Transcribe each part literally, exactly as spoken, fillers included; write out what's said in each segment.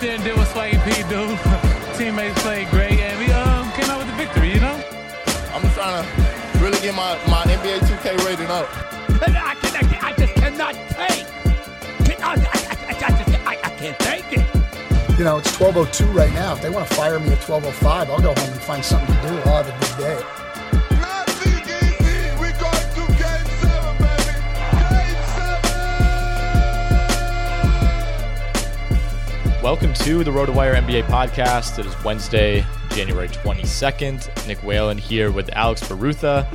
There and did what Swaggy P do. Teammates played great, and we um, came out with the victory, you know? I'm trying to really get my, my N B A two K rating up. I, can, I, can, I just cannot take. I, I, I, just, I, I can't take it. You know, it's twelve oh two right now. If they want to fire me at twelve oh five, I'll go home and find something to do. I'll have a good day. We're going to Game seven, baby. Game seven! Welcome to the Road to Wire N B A podcast. It is Wednesday, January twenty-second. Nick Whalen here with Alex Barutha.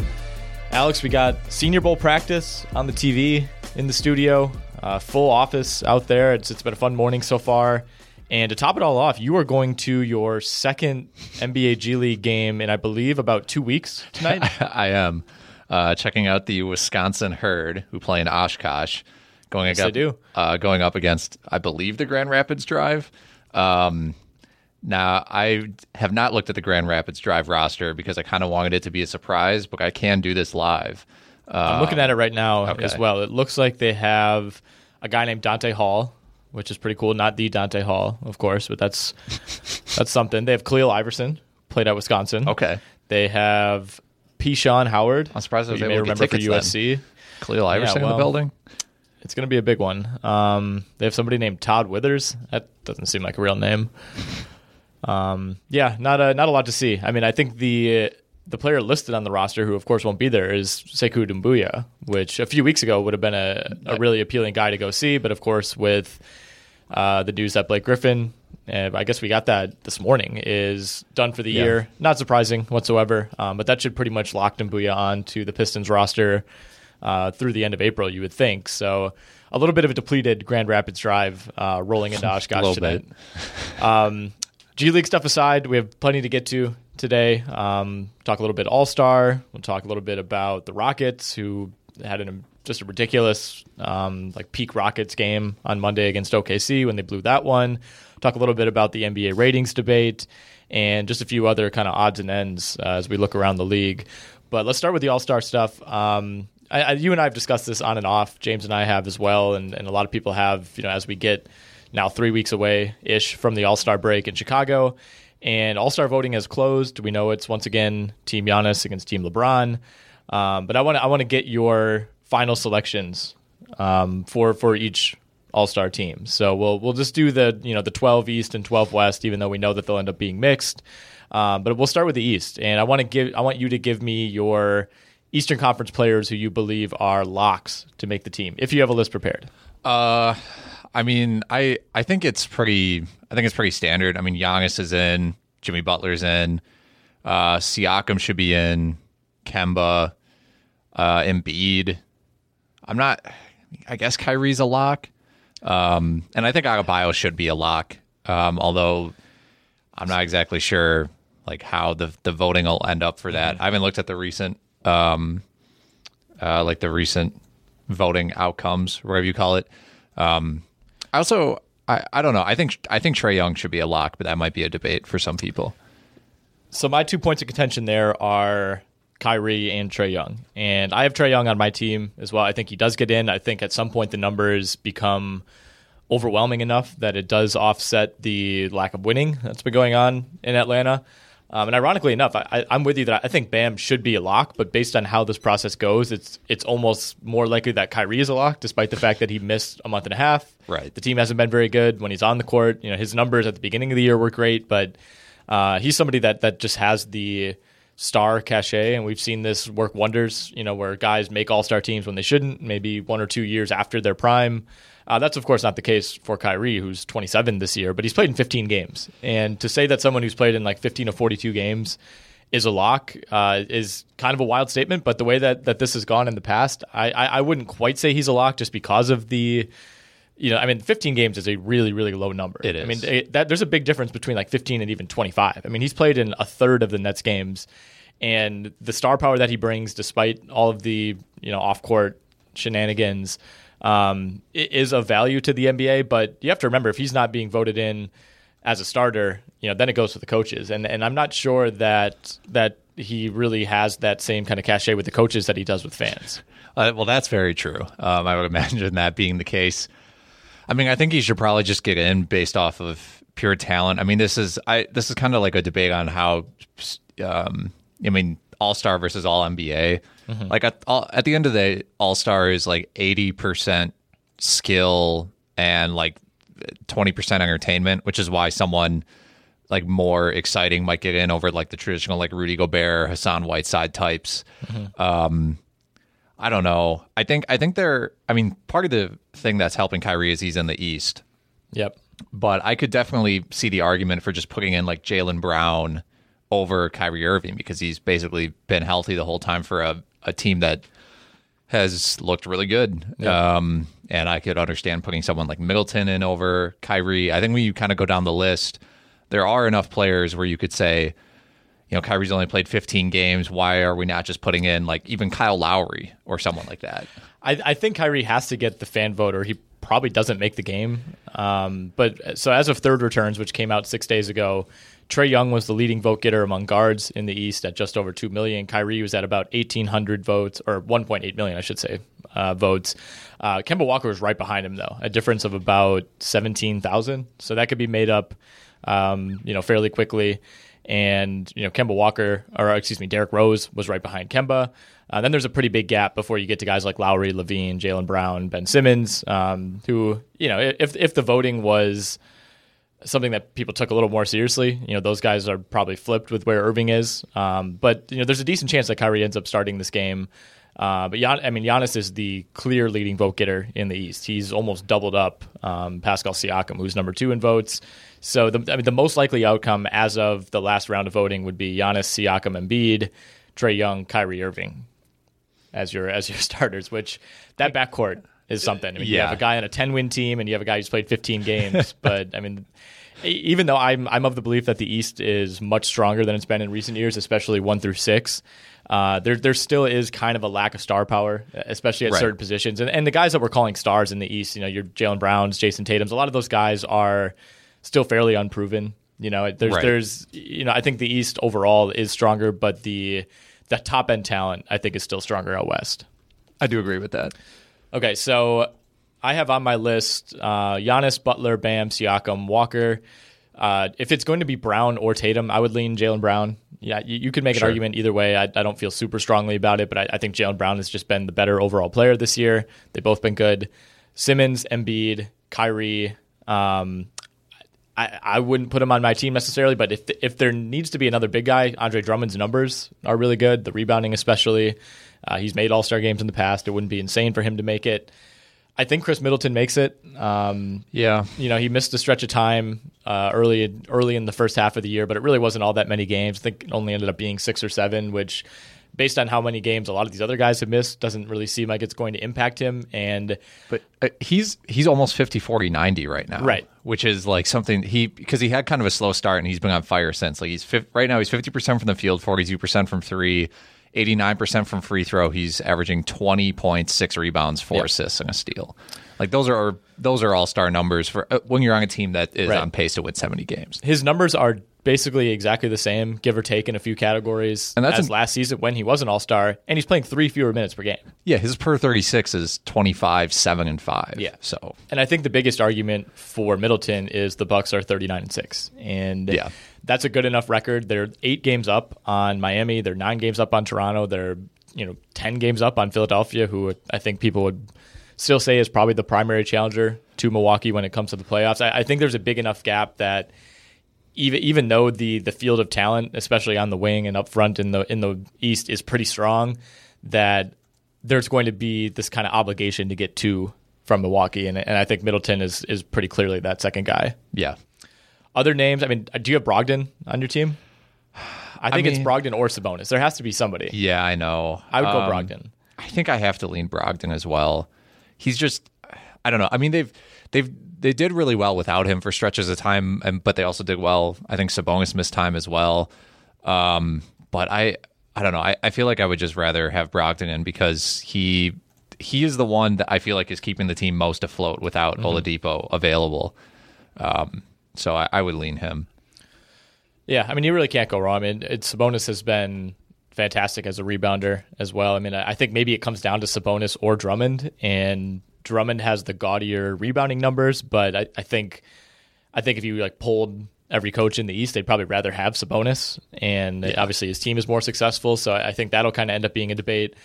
Alex, we got Senior Bowl practice on the T V in the studio, uh, full office out there. It's, it's been a fun morning so far. And to top it all off, you are going to your second N B A G League game in, I believe, about two weeks tonight. I am uh, checking out the Wisconsin Herd, who play in Oshkosh, going, yes, against, do. Uh, going up against, I believe, the Grand Rapids Drive. Um Now, I have not looked at the Grand Rapids Drive roster because I kind of wanted it to be a surprise, but I can do this live. Uh, I'm looking at it right now okay. as well. It looks like they have a guy named Dante Hall, which is pretty cool. Not the Dante Hall, of course, but that's that's something. They have Khalil Iverson, played at Wisconsin. Okay. They have P. Sean Howard. I'm surprised I was able to get tickets for U S C. Then. Khalil Iverson yeah, well, in the building. It's going to be a big one. Um, they have somebody named Todd Withers. That doesn't seem like a real name. Um. Yeah. Not a not a lot to see. I mean, I think the uh, the player listed on the roster, who of course won't be there, is Sekou Doumbouya, which a few weeks ago would have been a, a really appealing guy to go see. But of course, with uh, the news that Blake Griffin, uh, I guess we got that this morning, is done for the yeah. year. Not surprising whatsoever. Um, but that should pretty much lock Doumbouya on to the Pistons roster uh, through the end of April, you would think. So a little bit of a depleted Grand Rapids Drive uh, rolling into Oshkosh tonight. Um. G League stuff aside, we have plenty to get to today. Um, talk a little bit All-Star. We'll talk a little bit about the Rockets, who had an, just a ridiculous um, like peak Rockets game on Monday against O K C when they blew that one. Talk a little bit about the N B A ratings debate and just a few other kind of odds and ends uh, as we look around the league. But let's start with the All-Star stuff. Um, I, I, you and I have discussed this on and off. James and I have as well, and, and a lot of people have, you know, as we get now three weeks away-ish from the All-Star break in Chicago, and All-Star voting has closed. We know it's, once again, Team Giannis against Team LeBron. Um, but I want to I want to get your final selections um, for for each All-Star team. So we'll we'll just do the you know the twelve East and twelve West, even though we know that they'll end up being mixed. Um, but we'll start with the East, and I want to give I want you to give me your Eastern Conference players who you believe are locks to make the team, if you have a list prepared. Uh, I mean, I I think it's pretty I think it's pretty standard. I mean, Giannis is in, Jimmy Butler's in, uh, Siakam should be in, Kemba, uh, Embiid. I'm not. I guess Kyrie's a lock, um, and I think Adebayo should be a lock. Um, although I'm not exactly sure like how the the voting will end up for that. Mm-hmm. I haven't looked at the recent um, uh, like the recent voting outcomes, whatever you call it. Um, I also I, I don't know. I think I think Trae Young should be a lock, but that might be a debate for some people. So my two points of contention there are Kyrie and Trae Young. And I have Trae Young on my team as well. I think he does get in. I think at some point the numbers become overwhelming enough that it does offset the lack of winning that's been going on in Atlanta. Um, and ironically enough, I, I'm with you that I think Bam should be a lock, but based on how this process goes, it's it's almost more likely that Kyrie is a lock, despite the fact that he missed a month and a half. Right. The team hasn't been very good when he's on the court. You know, his numbers at the beginning of the year were great, but uh, he's somebody that that just has the star cachet, and we've seen this work wonders, you know, where guys make all-star teams when they shouldn't, maybe one or two years after their prime. Uh, that's, of course, not the case for Kyrie, who's twenty-seven this year, but he's played in fifteen games. And to say that someone who's played in like fifteen or forty-two games is a lock uh, is kind of a wild statement, but the way that, that this has gone in the past, I, I, I wouldn't quite say he's a lock just because of the... You know, I mean, fifteen games is a really, really low number. It is. I mean, it, that, there's a big difference between like fifteen and even twenty-five. I mean, he's played in a third of the Nets games, and the star power that he brings, despite all of the, you know, off-court shenanigans, um, is of value to the N B A. But you have to remember, if he's not being voted in as a starter, you know, then it goes to the coaches. And and I'm not sure that that he really has that same kind of cachet with the coaches that he does with fans. Uh, well, that's very true. Um, I would imagine that being the case. I mean, I think he should probably just get in based off of pure talent. I mean, this is I this is kind of like a debate on how, um, I mean, All-Star versus All-N B A. Mm-hmm. Like at, all, at the end of the day, All-Star is like eighty percent skill and like twenty percent entertainment, which is why someone like more exciting might get in over like the traditional like Rudy Gobert, Hassan Whiteside types. Mm-hmm. Um I don't know. I think I think they're. I mean, part of the thing that's helping Kyrie is he's in the East. Yep. But I could definitely see the argument for just putting in like Jaylen Brown over Kyrie Irving, because he's basically been healthy the whole time for a, a team that has looked really good. Yep. Um, and I could understand putting someone like Middleton in over Kyrie. I think when you kind of go down the list, there are enough players where you could say, you know, Kyrie's only played fifteen games. Why are we not just putting in like even Kyle Lowry or someone like that? I, I think Kyrie has to get the fan vote, or he probably doesn't make the game. Um, but so as of third returns, which came out six days ago, Trae Young was the leading vote getter among guards in the East at just over two million. Kyrie was at about eighteen hundred votes, or one point eight million, I should say, uh, votes. Uh, Kemba Walker was right behind him, though, a difference of about seventeen thousand. So that could be made up, um, you know, fairly quickly. And, you know, Kemba Walker, or excuse me, Derrick Rose was right behind Kemba. Uh, then there's a pretty big gap before you get to guys like Lowry, Levine, Jaylen Brown, Ben Simmons, um, who, you know, if if the voting was something that people took a little more seriously, you know, those guys are probably flipped with where Irving is. Um, but, you know, there's a decent chance that Kyrie ends up starting this game. Uh, but, Gian- I mean, Giannis is the clear leading vote getter in the East. He's almost doubled up um, Pascal Siakam, who's number two in votes. So the, I mean, the most likely outcome as of the last round of voting would be Giannis, Siakam, Embiid, Trae Young, Kyrie Irving as your as your starters, which that backcourt is something. I mean, yeah. You have a guy on a ten-win team, and you have a guy who's played fifteen games. But, I mean, even though I'm I'm of the belief that the East is much stronger than it's been in recent years, especially one through six, Uh, there there still is kind of a lack of star power, especially at right. certain positions. And and the guys that we're calling stars in the East, you know, your Jaylen Browns, Jason Tatums, a lot of those guys are still fairly unproven. You know, there's right. there's you know, I think the East overall is stronger, but the the top end talent I think is still stronger out West. I do agree with that. Okay, so I have on my list uh, Giannis, Butler, Bam, Siakam, Walker. Uh, if it's going to be Brown or Tatum, I would lean Jaylen Brown. Yeah, you, you could make an sure. argument either way. I, I don't feel super strongly about it, but I, I think Jaylen Brown has just been the better overall player this year. They've both been good. Simmons, Embiid, Kyrie. Um, I, I wouldn't put him on my team necessarily, but if if there needs to be another big guy, Andre Drummond's numbers are really good, the rebounding especially. Uh, he's made All-Star games in the past. It wouldn't be insane for him to make it. I think Chris Middleton makes it. Um, yeah, you know, he missed a stretch of time uh, early early in the first half of the year, but it really wasn't all that many games. I think it only ended up being six or seven, which, based on how many games a lot of these other guys have missed, doesn't really seem like it's going to impact him. And but uh, he's he's almost fifty forty ninety right now, right? Which is like something he because he had kind of a slow start and he's been on fire since. Like he's right now he's fifty percent from the field, forty-two percent from three. eighty-nine percent from free throw. He's averaging twenty points, six rebounds, four yep. assists, and a steal. Like those are those are all-star numbers for uh, when you're on a team that is right. on pace to win seventy games. His numbers are basically exactly the same, give or take in a few categories, and that's as an, last season when he was an all-star, and he's playing three fewer minutes per game. Yeah, his per thirty-six is twenty-five, seven, and five. Yeah. So, and I think the biggest argument for Middleton is the Bucks are thirty-nine and six, and yeah. that's a good enough record. They're eight games up on Miami. They're nine games up on Toronto. They're, you know, ten games up on Philadelphia, who I think people would still say is probably the primary challenger to Milwaukee when it comes to the playoffs. I, I think there's a big enough gap that even even though the the field of talent, especially on the wing and up front in the in the East, is pretty strong, that there's going to be this kind of obligation to get two from Milwaukee, and and I think Middleton is is pretty clearly that second guy. Yeah. Other names, I mean, do you have Brogdon on your team? I think I mean, it's Brogdon or Sabonis. There has to be somebody. Yeah, I know. I would um, go Brogdon. I think I have to lean Brogdon as well. He's just, I don't know. I mean, they've they've they did really well without him for stretches of time, and, but they also did well. I think Sabonis missed time as well. Um, but I I don't know. I, I feel like I would just rather have Brogdon in because he he is the one that I feel like is keeping the team most afloat without mm-hmm. Oladipo available. Um So I, I would lean him. Yeah, I mean, you really can't go wrong. I mean, it's, Sabonis has been fantastic as a rebounder as well. I mean, I think maybe it comes down to Sabonis or Drummond, and Drummond has the gaudier rebounding numbers, but I, I think I think if you like pulled every coach in the East, they'd probably rather have Sabonis, and yeah. obviously his team is more successful, so I think that'll kind of end up being a debate.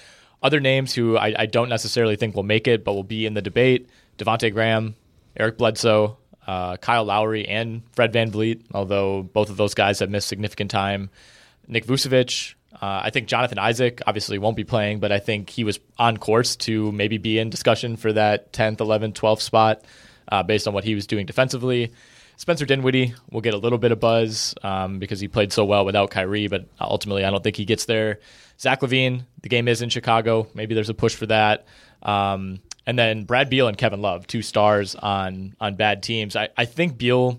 Other names who I, I don't necessarily think will make it, but will be in the debate, Devontae Graham, Eric Bledsoe, Uh, Kyle Lowry and Fred VanVleet, although both of those guys have missed significant time. Nick Vucevic, uh, I think Jonathan Isaac obviously won't be playing, but I think he was on course to maybe be in discussion for that tenth, eleventh, twelfth spot uh, based on what he was doing defensively. Spencer Dinwiddie will get a little bit of buzz um, because he played so well without Kyrie, but ultimately I don't think he gets there. Zach LaVine, the game is in Chicago. Maybe there's a push for that. Um, And then Brad Beal and Kevin Love, two stars on on bad teams. I, I think Beal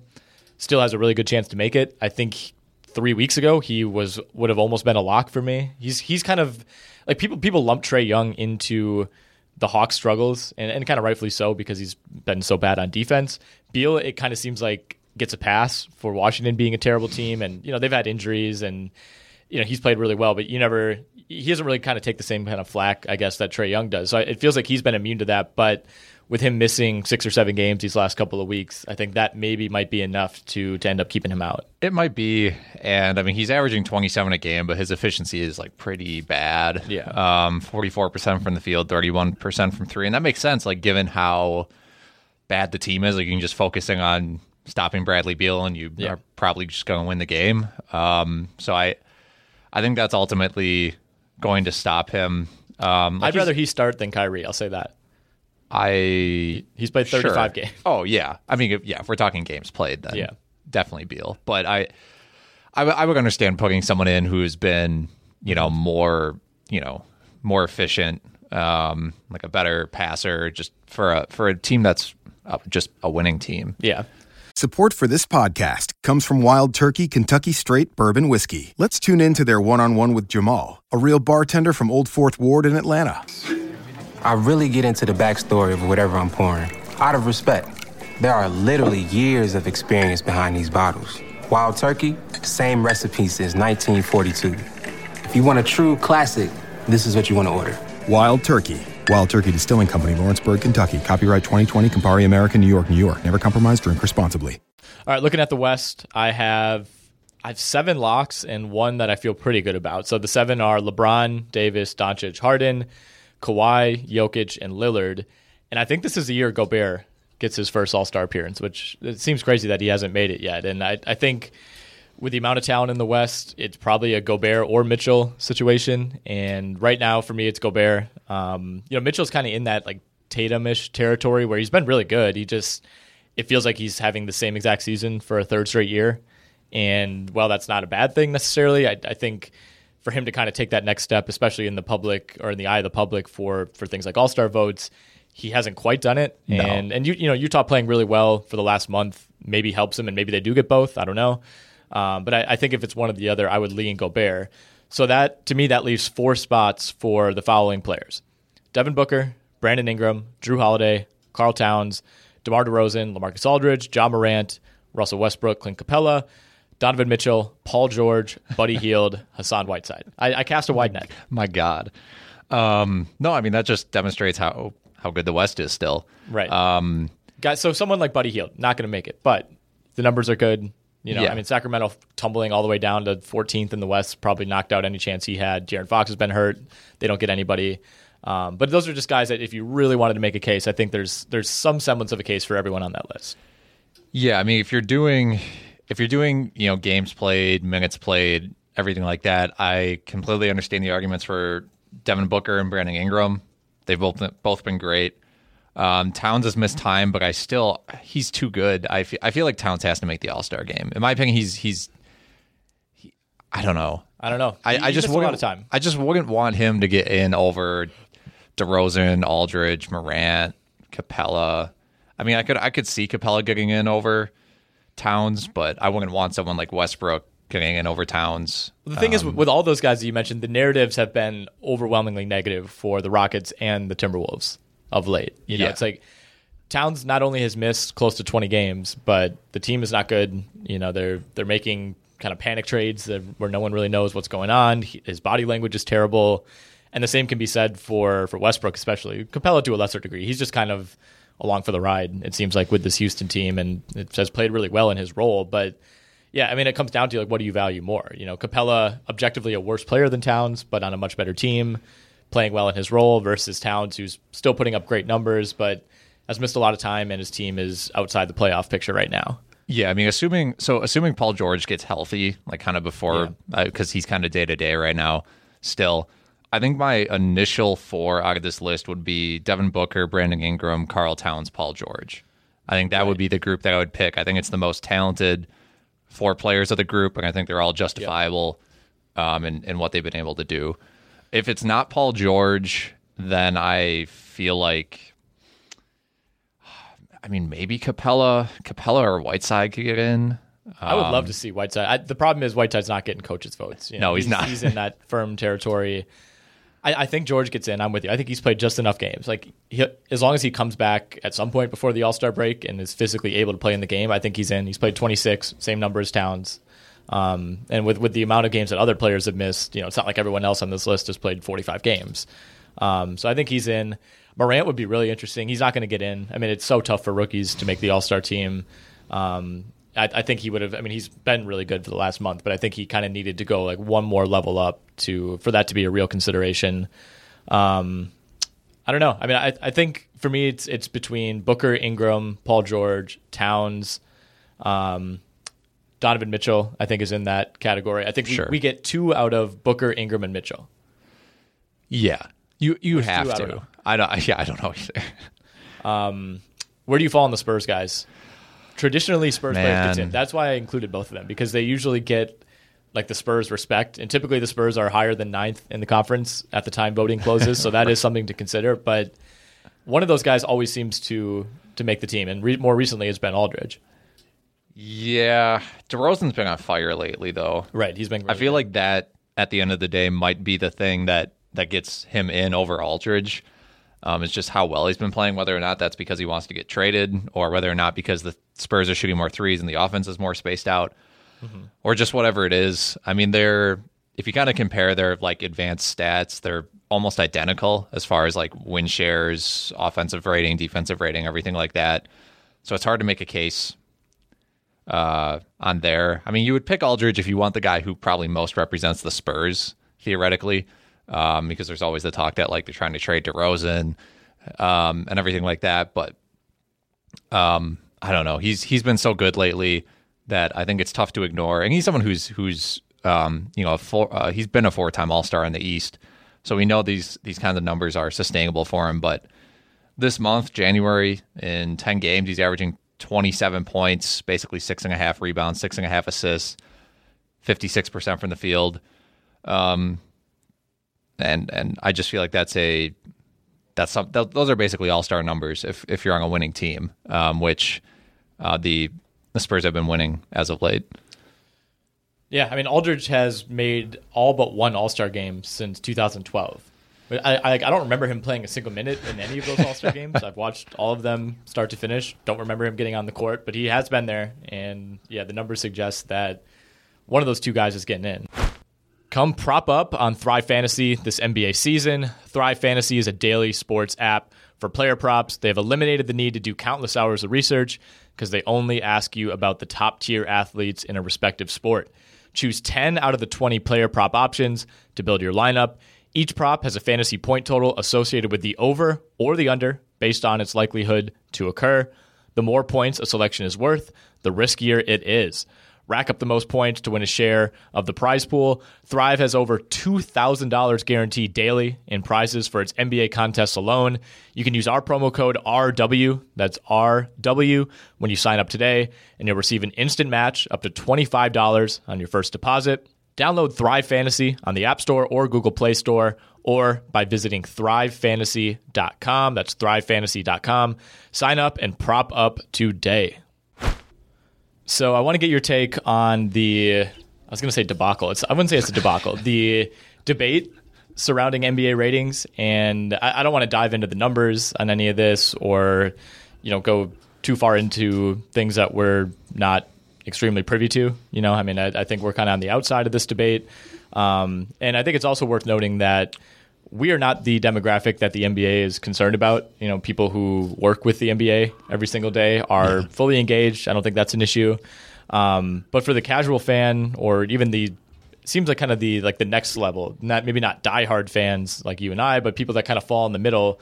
still has a really good chance to make it. I think three weeks ago he was would have almost been a lock for me. He's he's kind of like people people lump Trae Young into the Hawks struggles, and, and kind of rightfully so because he's been so bad on defense. Beal, it kind of seems like gets a pass for Washington being a terrible team, and you know they've had injuries, and you know he's played really well, but you never. He doesn't really kind of take the same kind of flack, I guess, that Trae Young does. So it feels like he's been immune to that. But with him missing six or seven games these last couple of weeks, I think that maybe might be enough to to end up keeping him out. It might be. And, I mean, he's averaging twenty-seven a game, but his efficiency is, like, pretty bad. Yeah. Um, forty-four percent from the field, thirty-one percent from three. And that makes sense, like, given how bad the team is. Like, you can just focusing on stopping Bradley Beal, and you yeah. are probably just going to win the game. Um, so I, I think that's ultimately going to stop him. Um, like I'd rather he start than Kyrie. I'll say that. I He's played thirty-five sure. games. Oh, yeah. I mean, if, yeah, if we're talking games played, then yeah. definitely Beal. But I, I, I would understand putting someone in who's been, you know, more, you know, more efficient, um, like a better passer, just for a for a team that's just a winning team. Yeah. Support for this podcast comes from Wild Turkey Kentucky Straight Bourbon Whiskey. Let's tune in to their one-on-one with Jamal, a real bartender from Old Fourth Ward in Atlanta. I really get into the backstory of whatever I'm pouring, out of respect. There are literally years of experience behind these bottles. Wild Turkey, same recipe since nineteen forty-two. If you want a true classic, this is what you want to order. Wild Turkey, Wild Turkey Distilling Company, Lawrenceburg, Kentucky. Copyright twenty twenty, Campari America, New York, New York. Never compromise, drink responsibly. All right, looking at the West, I have I have seven locks and one that I feel pretty good about. So the seven are LeBron, Davis, Doncic, Harden, Kawhi, Jokic, and Lillard. And I think this is the year Gobert gets his first All-Star appearance, which it seems crazy that he hasn't made it yet. And I, I think with the amount of talent in the West, it's probably a Gobert or Mitchell situation. And right now, for me, it's Gobert. Um, you know, Mitchell's kind of in that like Tatum-ish territory where he's been really good. He just it feels like he's having the same exact season for a third straight year. And while that's not a bad thing necessarily, I, I think for him to kind of take that next step, especially in the public or in the eye of the public for for things like All-Star votes, he hasn't quite done it. No. And and you you know Utah playing really well for the last month maybe helps him, and maybe they do get both. I don't know. Um, but I, I think if it's one or the other, I would lean Gobert. So that, to me, that leaves four spots for the following players: Devin Booker, Brandon Ingram, Drew Holiday, Karl Towns, DeMar DeRozan, LaMarcus Aldridge, Ja Morant, Russell Westbrook, Clint Capela, Donovan Mitchell, Paul George, Buddy Hield, Hassan Whiteside. I, I cast a wide net. My God. Um, no, I mean, that just demonstrates how, how good the West is still. Right. Um, Guys, so someone like Buddy Hield, not going to make it, but the numbers are good. You know, yeah. I mean, Sacramento tumbling all the way down to fourteenth in the West probably knocked out any chance he had. De'Aaron Fox has been hurt. They don't get anybody. Um, but those are just guys that if you really wanted to make a case, I think there's there's some semblance of a case for everyone on that list. Yeah, I mean, if you're doing if you're doing, you know, games played, minutes played, everything like that, I completely understand the arguments for Devin Booker and Brandon Ingram. They've both both been great. Um, Towns has missed time, but I still, he's too good. I feel, I feel like Towns has to make the All-Star game. In my opinion, he's, he's, he, I don't know. I don't know. I, I just wouldn't, a lot of time. I just wouldn't want him to get in over DeRozan, Aldridge, Morant, Capela. I mean, I could, I could see Capela getting in over Towns, but I wouldn't want someone like Westbrook getting in over Towns. The thing um, is, with all those guys that you mentioned, the narratives have been overwhelmingly negative for the Rockets and the Timberwolves of late. You know, yeah. It's like Towns not only has missed close to twenty games, but the team is not good. You know, they're they're making kind of panic trades that, where no one really knows what's going on. He, his body language is terrible. And the same can be said for, for Westbrook, especially. Capela to a lesser degree. He's just kind of along for the ride, it seems like, with this Houston team, and it has played really well in his role. But yeah, I mean, it comes down to like, what do you value more? You know, Capela, objectively a worse player than Towns, but on a much better team, playing well in his role, versus Towns, who's still putting up great numbers, but has missed a lot of time, and his team is outside the playoff picture right now. Yeah, I mean, assuming so, assuming Paul George gets healthy, like kind of before, because yeah. uh, he's kind of day to day right now. Still, I think my initial four out of this list would be Devin Booker, Brandon Ingram, Karl Towns, Paul George. I think that right. would be the group that I would pick. I think it's the most talented four players of the group, and I think they're all justifiable yeah. um, in, in what they've been able to do. If it's not Paul George, then I feel like, I mean, maybe Capela, Capela or Whiteside could get in. Um, I would love to see Whiteside. I, the problem is Whiteside's not getting coaches' votes. You know, no, he's, he's not. He's in that firm territory. I, I think George gets in. I'm with you. I think he's played just enough games. Like he, as long as he comes back at some point before the All-Star break and is physically able to play in the game, I think he's in. He's played twenty-six, same number as Towns. Um, and with, with the amount of games that other players have missed, you know, it's not like everyone else on this list has played forty-five games. Um, so I think he's in. Morant would be really interesting. He's not going to get in. I mean, it's so tough for rookies to make the All-Star team. Um, I, I think he would have, I mean, he's been really good for the last month, but I think he kind of needed to go like one more level up to, for that to be a real consideration. Um, I don't know. I mean, I, I think for me, it's, it's between Booker, Ingram, Paul George, Towns, um, Donovan Mitchell, I think, is in that category. I think we, sure. we get two out of Booker, Ingram, and Mitchell. Yeah, you you There's have two, to. I don't, I don't. Yeah, I don't know either. Um, where do you fall on the Spurs guys? Traditionally, Spurs Man. players get in. That's why I included both of them, because they usually get like the Spurs respect, and typically the Spurs are higher than ninth in the conference at the time voting closes. So that is something to consider. But one of those guys always seems to to make the team, and re- more recently it's been Aldridge. Yeah, DeRozan's been on fire lately, though. Right, he's been great. I feel like that, at the end of the day, might be the thing that, that gets him in over Aldridge. Um, it's just how well he's been playing, whether or not that's because he wants to get traded, or whether or not because the Spurs are shooting more threes and the offense is more spaced out, mm-hmm. or just whatever it is. I mean, they're if you kind of compare their like advanced stats, they're almost identical as far as like win shares, offensive rating, defensive rating, everything like that. So it's hard to make a case uh, on there. I mean, you would pick Aldridge if you want the guy who probably most represents the Spurs, theoretically, um, because there's always the talk that like they're trying to trade DeRozan um, and everything like that. But um, I don't know. He's he's been so good lately that I think it's tough to ignore. And he's someone who's who's um, you know a four, uh, he's been a four-time All-Star in the East. So we know these these kinds of numbers are sustainable for him. But this month, January, in ten games, he's averaging twenty-seven points, basically six and a half rebounds, six and a half assists, fifty-six percent from the field. Um, and and I just feel like that's a that's some, th- those are basically all-star numbers if if you're on a winning team, um, which uh, the the Spurs have been winning as of late. Yeah, I mean, Aldridge has made all but one All-Star game since two thousand twelve. I, I I don't remember him playing a single minute in any of those All-Star games. I've watched all of them start to finish. Don't remember him getting on the court, but he has been there. And, yeah, the numbers suggest that one of those two guys is getting in. Come prop up on Thrive Fantasy this N B A season. Thrive Fantasy is a daily sports app for player props. They've eliminated the need to do countless hours of research because they only ask you about the top-tier athletes in a respective sport. Choose ten out of the twenty player prop options to build your lineup. Each prop has a fantasy point total associated with the over or the under based on its likelihood to occur. The more points a selection is worth, the riskier it is. Rack up the most points to win a share of the prize pool. Thrive has over two thousand dollars guaranteed daily in prizes for its N B A contests alone. You can use our promo code R W, that's R W, when you sign up today, and you'll receive an instant match up to twenty-five dollars on your first deposit. Download Thrive Fantasy on the App Store or Google Play Store, or by visiting thrive fantasy dot com. That's thrive fantasy dot com. Sign up and prop up today. So I want to get your take on the, I was going to say debacle. It's, I wouldn't say it's a debacle. The debate surrounding N B A ratings, and I, I don't want to dive into the numbers on any of this or, you know, go too far into things that we're not extremely privy to. You know, I mean, I, I think we're kind of on the outside of this debate. Um, and I think it's also worth noting that we are not the demographic that the N B A is concerned about. You know, people who work with the N B A every single day are fully engaged. I don't think that's an issue. Um, but for the casual fan, or even the, it seems like kind of the like the next level, not maybe not diehard fans like you and I, but people that kind of fall in the middle,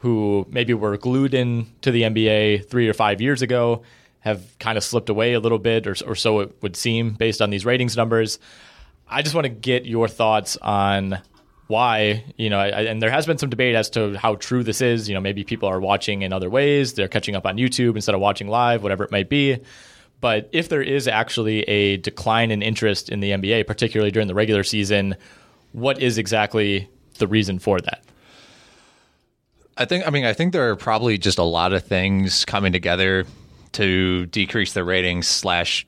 who maybe were glued in to the N B A three or five years ago, have kind of slipped away a little bit, or or so it would seem based on these ratings numbers. I just want to get your thoughts on why, you know, I, and there has been some debate as to how true this is. You know, maybe people are watching in other ways. They're catching up on YouTube instead of watching live, whatever it might be. But if there is actually a decline in interest in the N B A, particularly during the regular season, what is exactly the reason for that? I think, I mean, I think there are probably just a lot of things coming together to decrease the ratings slash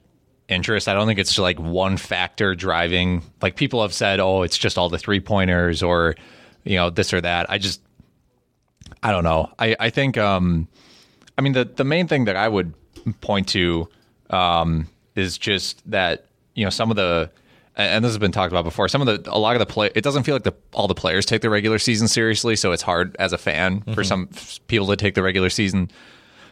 interest. I don't think it's like one factor driving. Like people have said, oh, it's just all the three pointers or, you know, this or that. I just, I don't know. I, I think, um, I mean, the, the main thing that I would point to um, is just that, you know, some of the, and this has been talked about before, some of the, a lot of the play, it doesn't feel like the all the players take the regular season seriously. So it's hard as a fan mm-hmm. for some people to take the regular season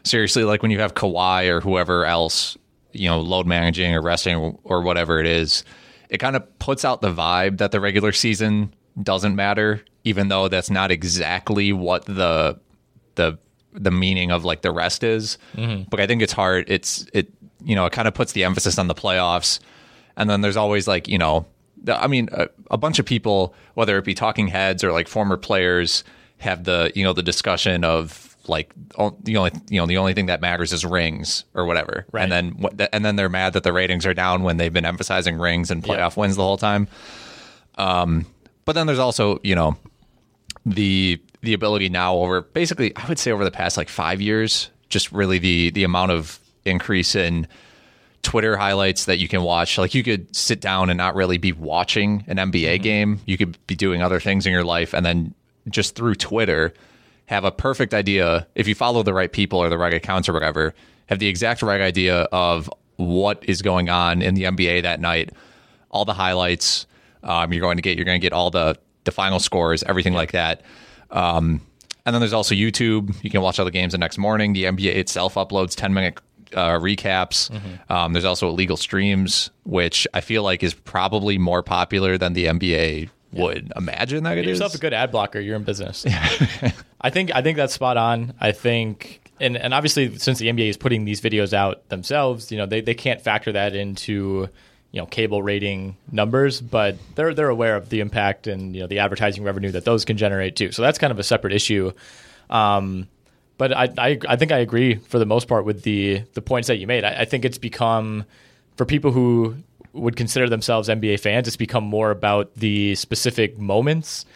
seriously. Like when you have Kawhi or whoever else, you know, load managing or resting or whatever it is, it kind of puts out the vibe that the regular season doesn't matter, even though that's not exactly what the the the meaning of like the rest is. Mm-hmm. But I think it's hard. It's it you know it kind of puts the emphasis on the playoffs, and then there's always like you know the, I mean a, a bunch of people, whether it be talking heads or like former players, have the you know the discussion of like the only you know the only thing that matters is rings or whatever, right. and then and then they're mad that the ratings are down when they've been emphasizing rings and playoff yep. wins the whole time. Um, but then there's also you know the the ability now over basically I would say over the past like five years, just really the the amount of increase in Twitter highlights that you can watch. Like you could sit down and not really be watching an N B A mm-hmm. game. You could be doing other things in your life, and then just through Twitter have a perfect idea, if you follow the right people or the right accounts or whatever, have the exact right idea of what is going on in the N B A that night, all the highlights, Um, you're going to get you're going to get all the the final scores, everything like that. Um, and then there's also YouTube. You can watch all the games the next morning. The N B A itself uploads ten minute uh, recaps. Mm-hmm. Um, there's also illegal streams, which I feel like is probably more popular than the N B A would yeah. imagine that it is. Get yourself a good ad blocker. You're in business. Yeah. I think I think that's spot on. I think. And and obviously, since the N B A is putting these videos out themselves, you know, they, they can't factor that into, you know, cable rating numbers, but they're they're aware of the impact and, you know, the advertising revenue that those can generate too. So that's kind of a separate issue. Um, but I, I I think I agree for the most part with the the points that you made. I, I think it's become, for people who would consider themselves N B A fans, it's become more about the specific moments,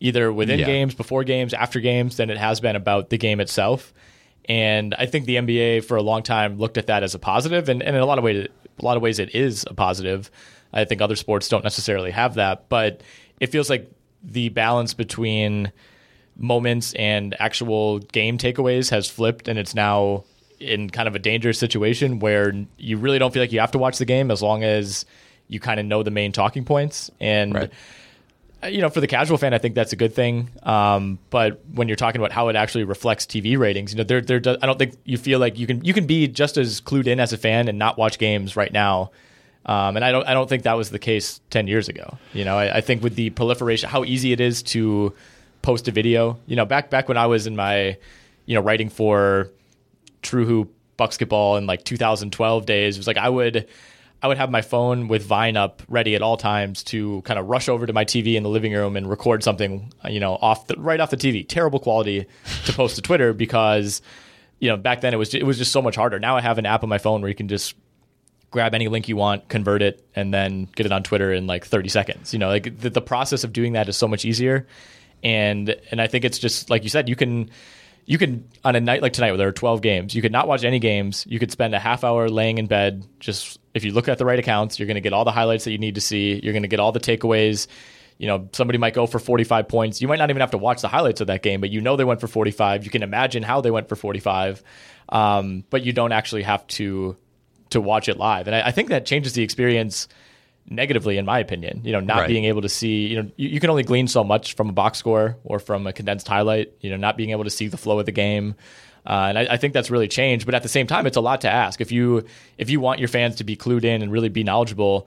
either within yeah. games, before games, after games, than it has been about the game itself. And I think the N B A for a long time looked at that as a positive, and, and in a lot of ways, a lot of ways it is a positive. I think other sports don't necessarily have that, but it feels like the balance between moments and actual game takeaways has flipped, and it's now in kind of a dangerous situation where you really don't feel like you have to watch the game as long as you kind of know the main talking points. And right. you know, for the casual fan, I think that's a good thing. Um, but when you're talking about how it actually reflects T V ratings, you know, there, there. I don't think you feel like you can, you can be just as clued in as a fan and not watch games right now. Um, and I don't, I don't think that was the case ten years ago. You know, I, I think with the proliferation, how easy it is to post a video. You know, back back when I was in my, you know, writing for True Hoop Basketball in like two thousand twelve days, it was like I would. I would have my phone with Vine up ready at all times to kind of rush over to my T V in the living room and record something, you know, off the, right off the T V. Terrible quality to post to Twitter because, you know, back then it was it was just so much harder. Now I have an app on my phone where you can just grab any link you want, convert it, and then get it on Twitter in like thirty seconds. You know, like the, the process of doing that is so much easier. And and I think it's just like you said, you can. You could, on a night like tonight where there are twelve games, you could not watch any games. You could spend a half hour laying in bed. Just if you look at the right accounts, you're going to get all the highlights that you need to see. You're going to get all the takeaways. You know, somebody might go for forty-five points. You might not even have to watch the highlights of that game, but you know they went for forty-five. You can imagine how they went for forty-five, um, but you don't actually have to to watch it live. And I, I think that changes the experience negatively, in my opinion. You know, not right. being able to see, you know, you, you can only glean so much from a box score or from a condensed highlight, you know, not being able to see the flow of the game. Uh, and I, I think that's really changed. But at the same time, it's a lot to ask. If you if you want your fans to be clued in and really be knowledgeable,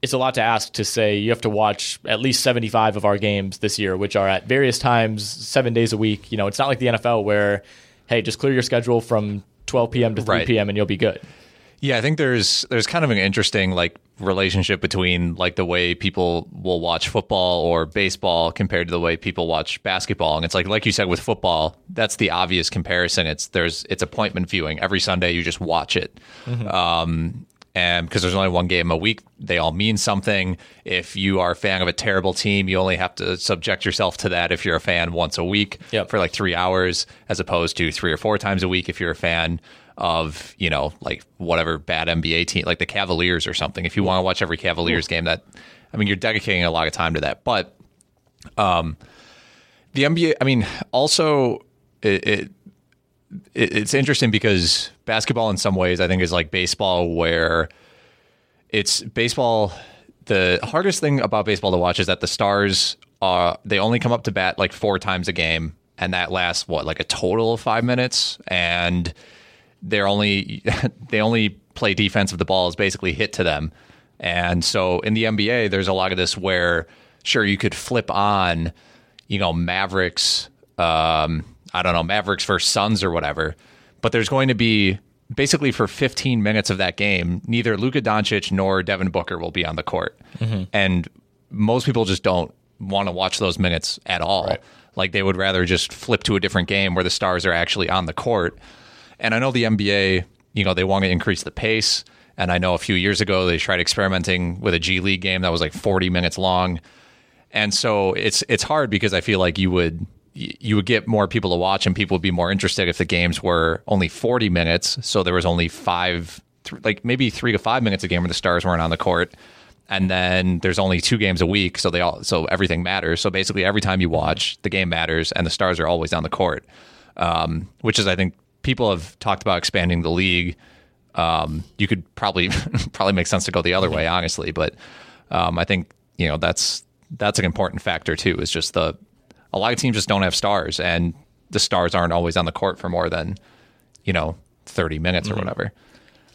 it's a lot to ask to say you have to watch at least seventy-five of our games this year, which are at various times, seven days a week. You know, it's not like the N F L where, hey, just clear your schedule from twelve p.m. to three p.m. and you'll be good. Yeah, I think there's there's kind of an interesting like relationship between like the way people will watch football or baseball compared to the way people watch basketball. And it's like like you said with football, that's the obvious comparison. It's there's it's appointment viewing. Every Sunday you just watch it. Mm-hmm. Um and because there's only one game a week, they all mean something. If you are a fan of a terrible team, you only have to subject yourself to that if you're a fan once a week yep. for like three hours as opposed to three or four times a week if you're a fan of, you know, like whatever bad N B A team, like the Cavaliers or something. If you want to watch every Cavaliers game, that, I mean, you're dedicating a lot of time to that. But um, the N B A, I mean, also it, it it's interesting because basketball in some ways I think is like baseball where it's baseball. The hardest thing about baseball to watch is that the stars are, they only come up to bat like four times a game. And that lasts what, like a total of five minutes. And They're only they only play defense if the ball is basically hit to them. And so in the N B A, there's a lot of this where, sure, you could flip on, you know, Mavericks, um, I don't know, Mavericks versus Suns or whatever. But there's going to be basically for fifteen minutes of that game, neither Luka Doncic nor Devin Booker will be on the court. Mm-hmm. And most people just don't want to watch those minutes at all. Right. Like they would rather just flip to a different game where the stars are actually on the court. And I know the N B A, you know, they want to increase the pace. And I know a few years ago they tried experimenting with a G League game that was like forty minutes long. And so it's it's hard because I feel like you would you would get more people to watch and people would be more interested if the games were only forty minutes. So there was only five, th- like maybe three to five minutes a game where the stars weren't on the court. And then there's only two games a week, so they all so everything matters. So basically every time you watch, the game matters, and the stars are always on the court, um, which is I think. People have talked about expanding the league. Um, you could probably probably make sense to go the other way, honestly. But um, I think you know, that's that's an important factor too, is just the a lot of teams just don't have stars, and the stars aren't always on the court for more than, you know, thirty minutes mm-hmm. or whatever.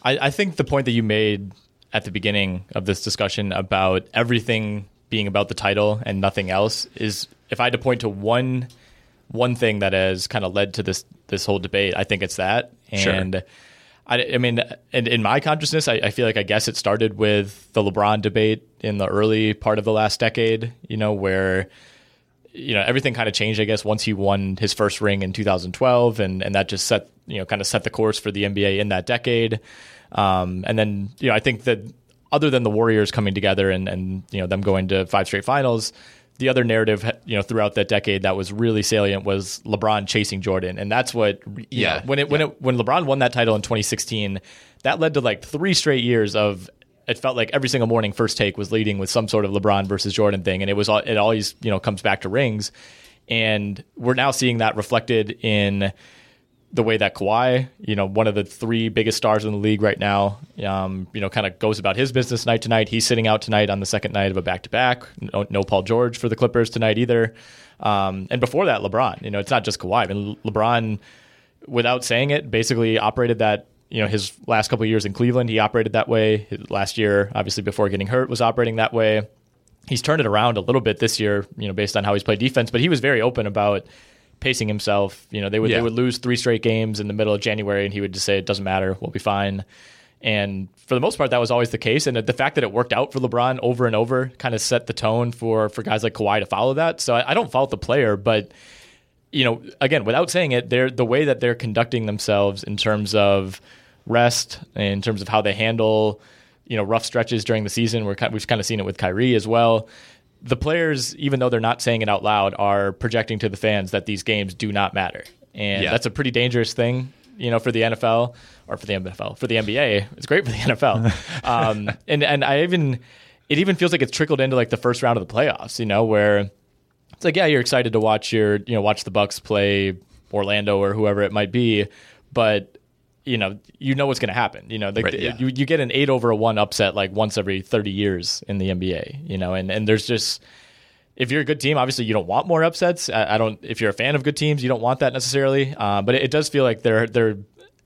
I, I think the point that you made at the beginning of this discussion about everything being about the title and nothing else is, if I had to point to one one thing that has kind of led to this this whole debate, I think it's that. And sure. I, I mean, in, in my consciousness, I, I feel like I guess it started with the LeBron debate in the early part of the last decade, you know, where, you know, everything kind of changed, I guess, once he won his first ring in two thousand twelve. And, and that just set, you know, kind of set the course for the N B A in that decade. Um, and then, you know, I think that other than the Warriors coming together and, and, you know, them going to five straight finals, the other narrative, you know, throughout that decade that was really salient was LeBron chasing Jordan. And that's what, yeah, know, when it, yeah. when it, when LeBron won that title in twenty sixteen, that led to like three straight years of, it felt like every single morning First Take was leading with some sort of LeBron versus Jordan thing. And it was, it always, you know, comes back to rings. And we're now seeing that reflected in the way that Kawhi, you know, one of the three biggest stars in the league right now, um, you know, kind of goes about his business night to night. He's sitting out tonight on the second night of a back-to-back. No, no Paul George for the Clippers tonight either. Um, and before that, LeBron. You know, it's not just Kawhi. I mean, LeBron, without saying it, basically operated that, you know, his last couple of years in Cleveland, he operated that way. His last year, obviously, before getting hurt, was operating that way. He's turned it around a little bit this year, you know, based on how he's played defense. But he was very open about pacing himself. You know, they would yeah. they would lose three straight games in the middle of January, and he would just say, it doesn't matter, we'll be fine. And for the most part, that was always the case. And the fact that it worked out for LeBron over and over kind of set the tone for, for guys like Kawhi to follow that. So I, I don't fault the player, but, you know, again, without saying it, they're the way that they're conducting themselves in terms of rest, in terms of how they handle, you know, rough stretches during the season. We're, we've kind of seen it with Kyrie as well. The players, even though they're not saying it out loud, are projecting to the fans that these games do not matter. And yeah. that's a pretty dangerous thing, you know, for the N F L or for the N F L, for the N B A. It's great for the N F L. um, and, and I even, it even feels like it's trickled into like the first round of the playoffs, you know, where it's like, yeah, you're excited to watch your, you know, watch the Bucks play Orlando or whoever it might be, but you know, you know what's going to happen. You know, like right, yeah. you, you get an eight over a one upset like once every thirty years in the N B A. You know, and, and there's just, if you're a good team, obviously you don't want more upsets. I, I don't. If you're a fan of good teams, you don't want that necessarily. Uh, but it, it does feel like there there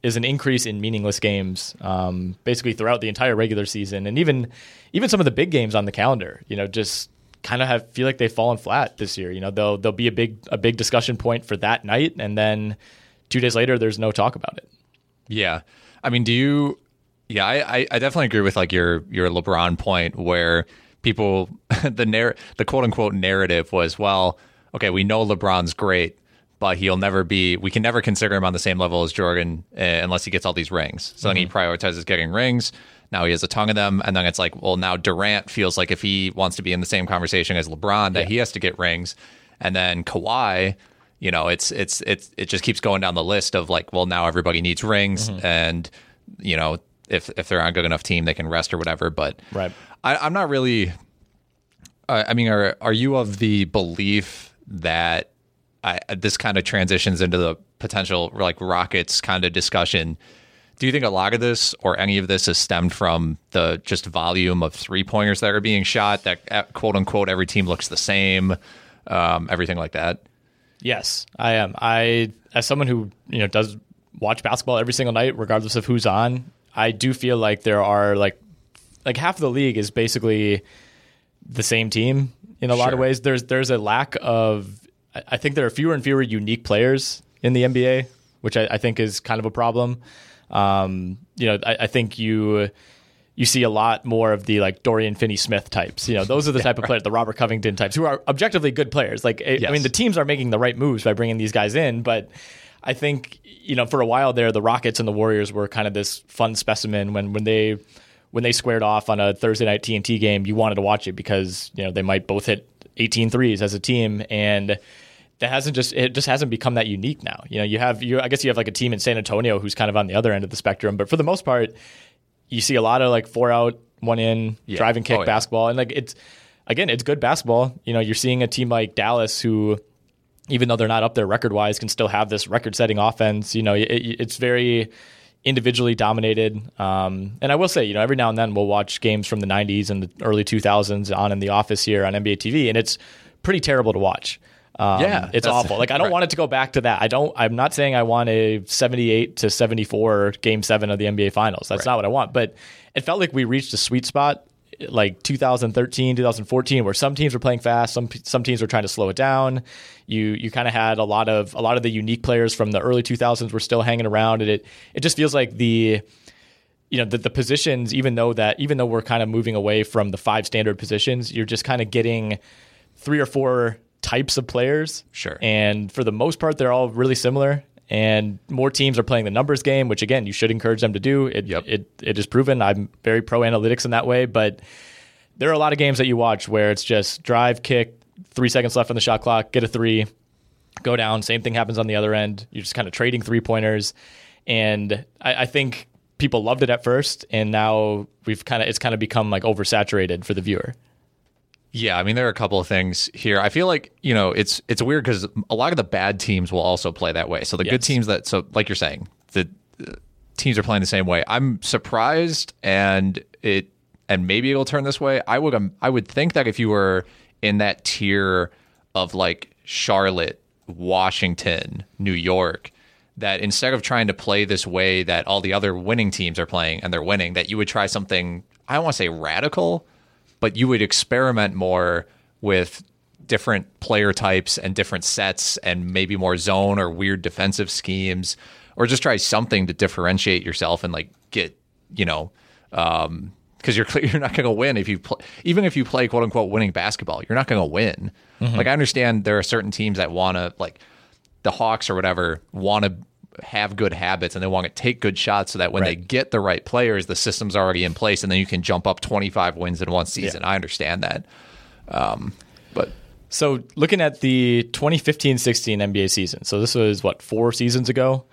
is an increase in meaningless games, um, basically throughout the entire regular season, and even even some of the big games on the calendar. You know, just kind of have feel like they've fallen flat this year. You know, they'll they'll be a big a big discussion point for that night, and then two days later, there's no talk about it. Yeah. I mean, do you, yeah, I, I definitely agree with like your, your LeBron point where people, the narr- the quote unquote narrative was, well, okay, we know LeBron's great, but he'll never be, we can never consider him on the same level as Jordan uh, unless he gets all these rings. So mm-hmm. then he prioritizes getting rings. Now he has a ton of them. And then it's like, well, now Durant feels like if he wants to be in the same conversation as LeBron, that yeah. he has to get rings. And then Kawhi, you know, it's it's it's it just keeps going down the list of like, well, now everybody needs rings, mm-hmm. and you know, if if they're on a good enough team, they can rest or whatever. But right. I, I'm not really. Uh, I mean, are are you of the belief that I, this kind of transitions into the potential like Rockets kind of discussion? Do you think a lot of this or any of this is stemmed from the just volume of three pointers that are being shot? That quote unquote every team looks the same, um, everything like that. Yes, I am. I, as someone who, you know, does watch basketball every single night, regardless of who's on, I do feel like there are like, like half of the league is basically the same team in a sure. lot of ways. There's, there's a lack of, I think there are fewer and fewer unique players in the N B A, which I, I think is kind of a problem. Um, you know, I, I think you, you see a lot more of the like Dorian Finney-Smith types. You know, those are the yeah, type of players, the Robert Covington types, who are objectively good players. Like, yes. I mean, the teams are making the right moves by bringing these guys in, but I think, you know, for a while there, the Rockets and the Warriors were kind of this fun specimen. When when they when they squared off on a Thursday night T N T game, you wanted to watch it because, you know, they might both hit eighteen threes as a team, and that hasn't just it just hasn't become that unique now. You know, you have you I guess you have like a team in San Antonio who's kind of on the other end of the spectrum, but for the most part, you see a lot of like four out, one in, yeah. drive and kick oh, yeah. basketball. And like it's, again, it's good basketball. You know, you're seeing a team like Dallas who, even though they're not up there record wise, can still have this record setting offense. You know, it, it's very individually dominated. Um, and I will say, you know, every now and then we'll watch games from the nineties and the early two thousands on in the office here on N B A T V, and it's pretty terrible to watch. Um, yeah, it's awful. Like I don't right. want it to go back to that. I don't. I'm not saying I want a seventy-eight to seventy-four game seven of the N B A Finals. That's right. not what I want. But it felt like we reached a sweet spot, like two thousand thirteen, two thousand fourteen, where some teams were playing fast, some some teams were trying to slow it down. You you kind of had a lot of a lot of the unique players from the early two thousands were still hanging around, and it it just feels like the. You know, the, the positions, even though that, even though we're kind of moving away from the five standard positions, you're just kind of getting three or four types of players. Sure. And for the most part, they're all really similar. And more teams are playing the numbers game, which again, you should encourage them to do. It yep. it it is proven. I'm very pro analytics in that way, but there are a lot of games that you watch where it's just drive, kick, three seconds left on the shot clock, get a three, go down. Same thing happens on the other end. You're just kind of trading three pointers, and I, I think. People loved it at first, and now we've kind of it's kind of become like oversaturated for the viewer. Yeah, I mean, there are a couple of things here. I feel like, you know, it's it's weird because a lot of the bad teams will also play that way. So the yes. good teams that, so like you're saying, the teams are playing the same way. I'm surprised, and it and maybe it'll turn this way. I would I would think that if you were in that tier of like Charlotte, Washington, New York, that instead of trying to play this way that all the other winning teams are playing and they're winning, that you would try something, I don't want to say radical, but you would experiment more with different player types and different sets and maybe more zone or weird defensive schemes, or just try something to differentiate yourself and like get, you know, um, because you're you're not going to win if you play, even if you play quote unquote winning basketball, you're not going to win. Mm-hmm. Like I understand there are certain teams that want to like, the Hawks or whatever want to have good habits and they want to take good shots so that when right. they get the right players, the system's already in place and then you can jump up twenty-five wins in one season. Yeah. I understand that. Um, but so looking at the twenty fifteen sixteen N B A season, so this was what, four seasons ago,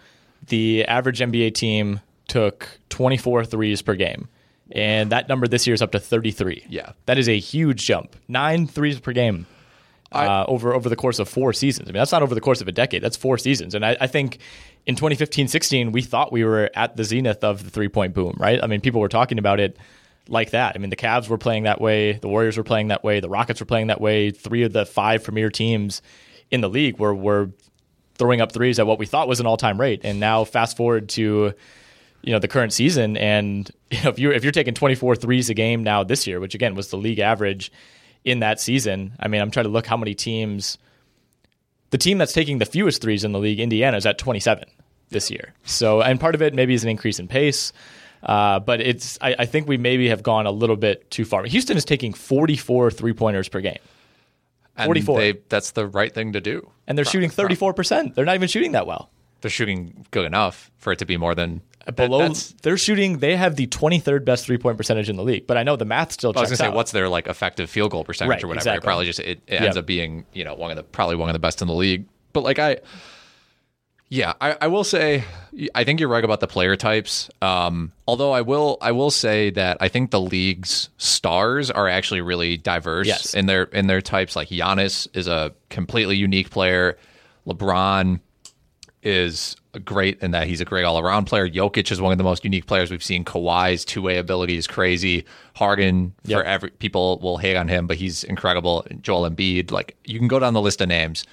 the average N B A team took twenty-four threes per game. And that number this year is up to thirty-three. Yeah. That is a huge jump. Nine threes per game. Uh, over over the course of four seasons. I mean, that's not over the course of a decade. That's four seasons. And I, I think in twenty fifteen sixteen, we thought we were at the zenith of the three-point boom, right? I mean, people were talking about it like that. I mean, the Cavs were playing that way. The Warriors were playing that way. The Rockets were playing that way. Three of the five premier teams in the league were, were throwing up threes at what we thought was an all-time rate. And now fast forward to, you know, the current season. And you know, if you're, if you're taking twenty-four threes a game now this year, which, again, was the league average, in that season, I mean, I'm trying to look how many teams. The team that's taking the fewest threes in the league, Indiana, is at twenty-seven this year. So, and part of it maybe is an increase in pace, uh, but it's. I, I think we maybe have gone a little bit too far. Houston is taking forty-four three-pointers per game. forty-four. And they, that's the right thing to do. And they're probably, shooting thirty-four percent. They're not even shooting that well. They're shooting good enough for it to be more than. Below, that, they're shooting. They have the twenty-third best three-point percentage in the league. But I know the math still. I was going to say, out. What's their like effective field goal percentage right, or whatever? Exactly. It probably just it, it yep. ends up being, you know, one of the probably one of the best in the league. But like I, yeah, I, I will say I think you're right about the player types. Um, although I will I will say that I think the league's stars are actually really diverse yes. in their in their types. Like Giannis is a completely unique player. LeBron is great in that he's a great all-around player. Jokic is one of the most unique players we've seen. Kawhi's two-way ability is crazy. Harden, yep. for every people will hate on him, but he's incredible. Joel Embiid, like you can go down the list of names.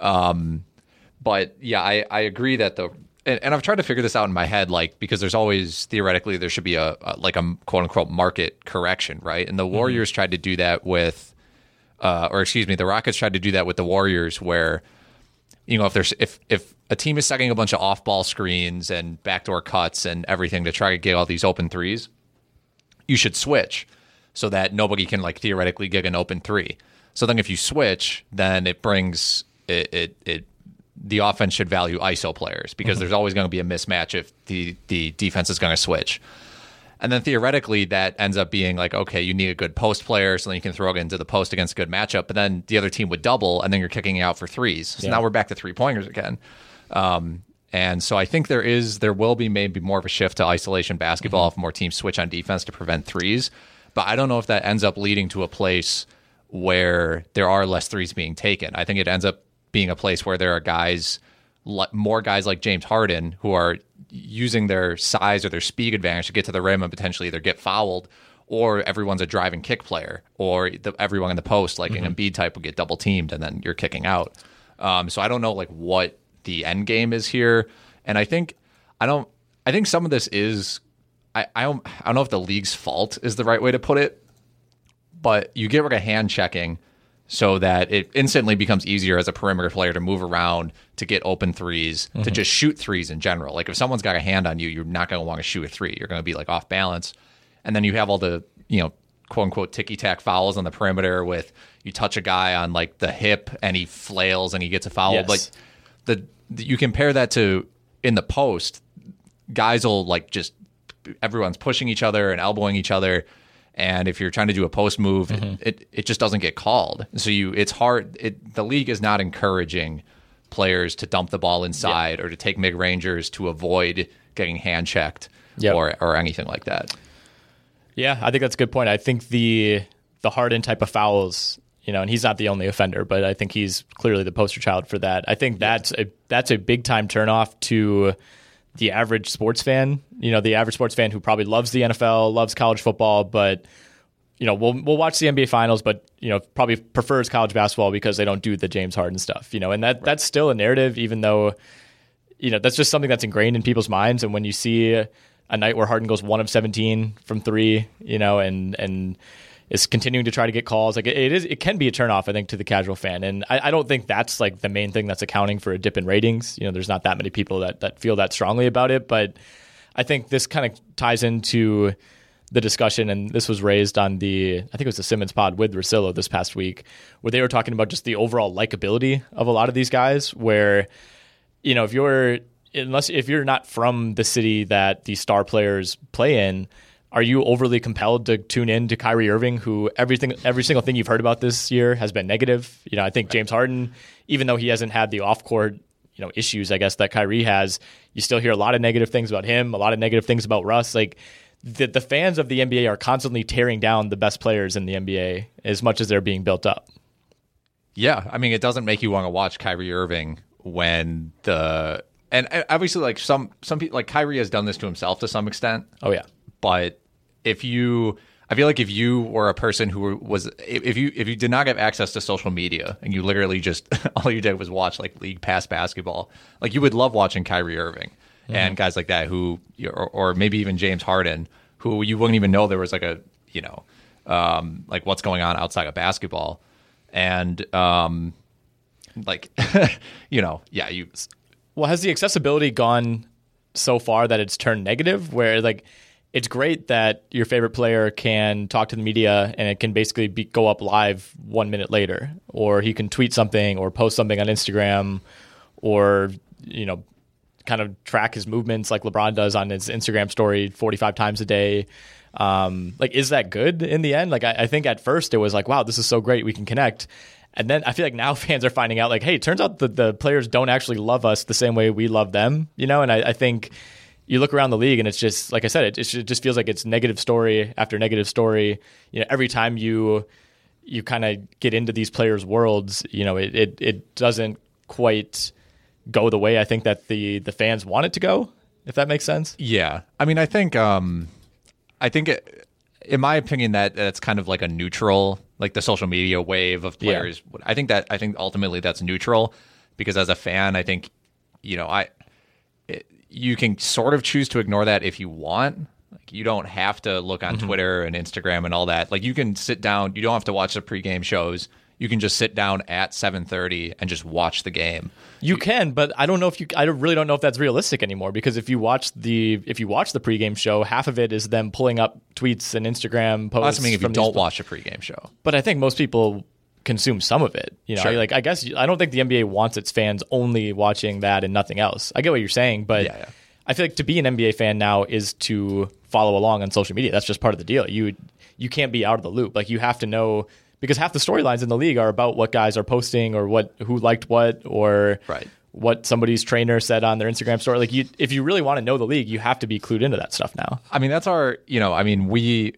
Um, but yeah, I, I agree that the and, and I've tried to figure this out in my head, like because there's always theoretically there should be a, a like a quote-unquote market correction, right? And the Warriors mm-hmm. tried to do that with, uh, or excuse me, the Rockets tried to do that with the Warriors, where you know if there's if if a team is sucking a bunch of off-ball screens and backdoor cuts and everything to try to get all these open threes, you should switch so that nobody can like theoretically get an open three. So then if you switch, then it brings it, it, it the offense should value I S O players because mm-hmm. there's always going to be a mismatch if the, the defense is going to switch. And then theoretically that ends up being like, okay, you need a good post player so then you can throw it into the post against a good matchup, but then the other team would double and then you're kicking out for threes. So yeah. now we're back to three-pointers again. Um, and so I think there is, there will be maybe more of a shift to isolation basketball mm-hmm. if more teams switch on defense to prevent threes. But I don't know if that ends up leading to a place where there are less threes being taken. I think it ends up being a place where there are guys more guys like James Harden who are using their size or their speed advantage to get to the rim and potentially either get fouled, or everyone's a drive and kick player, or the, everyone in the post, like mm-hmm. an Embiid type, will get double teamed and then you're kicking out. Um, so I don't know like what the end game is here. And I think I don't. I think some of this is I, I don't. I don't know if the league's fault is the right way to put it, but you get like a hand checking so that it instantly becomes easier as a perimeter player to move around, to get open threes, mm-hmm. to just shoot threes in general. Like if someone's got a hand on you, you're not going to want to shoot a three. You're going to be like off balance. And then you have all the, you know, quote unquote ticky tack fouls on the perimeter with you touch a guy on like the hip and he flails and he gets a foul. Yes. Like the, the you compare that to in the post, guys will like just everyone's pushing each other and elbowing each other. And if you're trying to do a post move, mm-hmm. it, it it just doesn't get called. So you it's hard. It, the league is not encouraging players to dump the ball inside yep. or to take mid rangers to avoid getting hand checked yep. or or anything like that. Yeah, I think that's a good point. I think the the Harden type of fouls, you know, and he's not the only offender, but I think he's clearly the poster child for that. I think that's a that's a big time turnoff to the average sports fan. You know, the average sports fan who probably loves the N F L, loves college football, but you know, we'll we'll watch the N B A finals, but you know, probably prefers college basketball because they don't do the James Harden stuff. You know, and that right. that's still a narrative, even though you know that's just something that's ingrained in people's minds. And when you see a night where Harden goes one of seventeen from three, you know, and and is continuing to try to get calls. Like it, it is, it can be a turnoff, I think, to the casual fan. And I, I don't think that's like the main thing that's accounting for a dip in ratings. You know, there's not that many people that, that feel that strongly about it. But I think this kind of ties into the discussion, and this was raised on the, I think it was the Simmons pod with Russillo this past week, where they were talking about just the overall likability of a lot of these guys, where, you know, if you're, unless if you're not from the city that the star players play in, are you overly compelled to tune in to Kyrie Irving, who everything, every single thing you've heard about this year has been negative? You know, I think right. James Harden, even though he hasn't had the off-court, you know, issues, I guess, that Kyrie has, you still hear a lot of negative things about him, a lot of negative things about Russ. Like the, the fans of the N B A are constantly tearing down the best players in the N B A as much as they're being built up. Yeah, I mean, it doesn't make you want to watch Kyrie Irving when the and obviously like some some people like Kyrie has done this to himself to some extent. Oh yeah, but. If you, I feel like if you were a person who was, if you if you did not have access to social media and you literally just, all you did was watch like league pass basketball, like you would love watching Kyrie Irving mm-hmm. and guys like that who, or, or maybe even James Harden, who you wouldn't even know there was like a, you know, um, like what's going on outside of basketball. And um, like, you know, yeah. you. Well, has the accessibility gone so far that it's turned negative where like, it's great that your favorite player can talk to the media and it can basically be, go up live one minute later, or he can tweet something or post something on Instagram, or, you know, kind of track his movements like LeBron does on his Instagram story forty-five times a day. Um, like, is that good in the end? Like, I, I think at first it was like, wow, this is so great. We can connect. And then I feel like now fans are finding out like, hey, it turns out that the players don't actually love us the same way we love them, you know? And I, I think you look around the league and it's just, like I said, it, it just feels like it's negative story after negative story. You know, every time you you kind of get into these players' worlds, you know, it, it it doesn't quite go the way I think that the the fans want it to go, if that makes sense. Yeah. I mean, I think, um, I think it, in my opinion, that that's kind of like a neutral, like the social media wave of players. Yeah. I think that, I think ultimately that's neutral because as a fan, I think, you know, I, you can sort of choose to ignore that if you want. Like you don't have to look on mm-hmm. Twitter and Instagram and all that. Like you can sit down. You don't have to watch the pregame shows. You can just sit down at seven thirty and just watch the game. You, you can, but I don't know if you. I really don't know if that's realistic anymore. Because if you watch the if you watch the pregame show, half of it is them pulling up tweets and Instagram posts. Well, that's something if you don't pl- watch a pregame show. But I think most people consume some of it, you know. Sure. Like I guess I don't think the N B A wants its fans only watching that and nothing else. I get what you're saying, but yeah, yeah. I feel like to be an N B A fan now is to follow along on social media. That's just part of the deal. You you can't be out of the loop. Like you have to know because half the storylines in the league are about what guys are posting or what who liked what or right. what somebody's trainer said on their Instagram story. Like you, if you really want to know the league, you have to be clued into that stuff now. I mean, that's our you know. I mean, we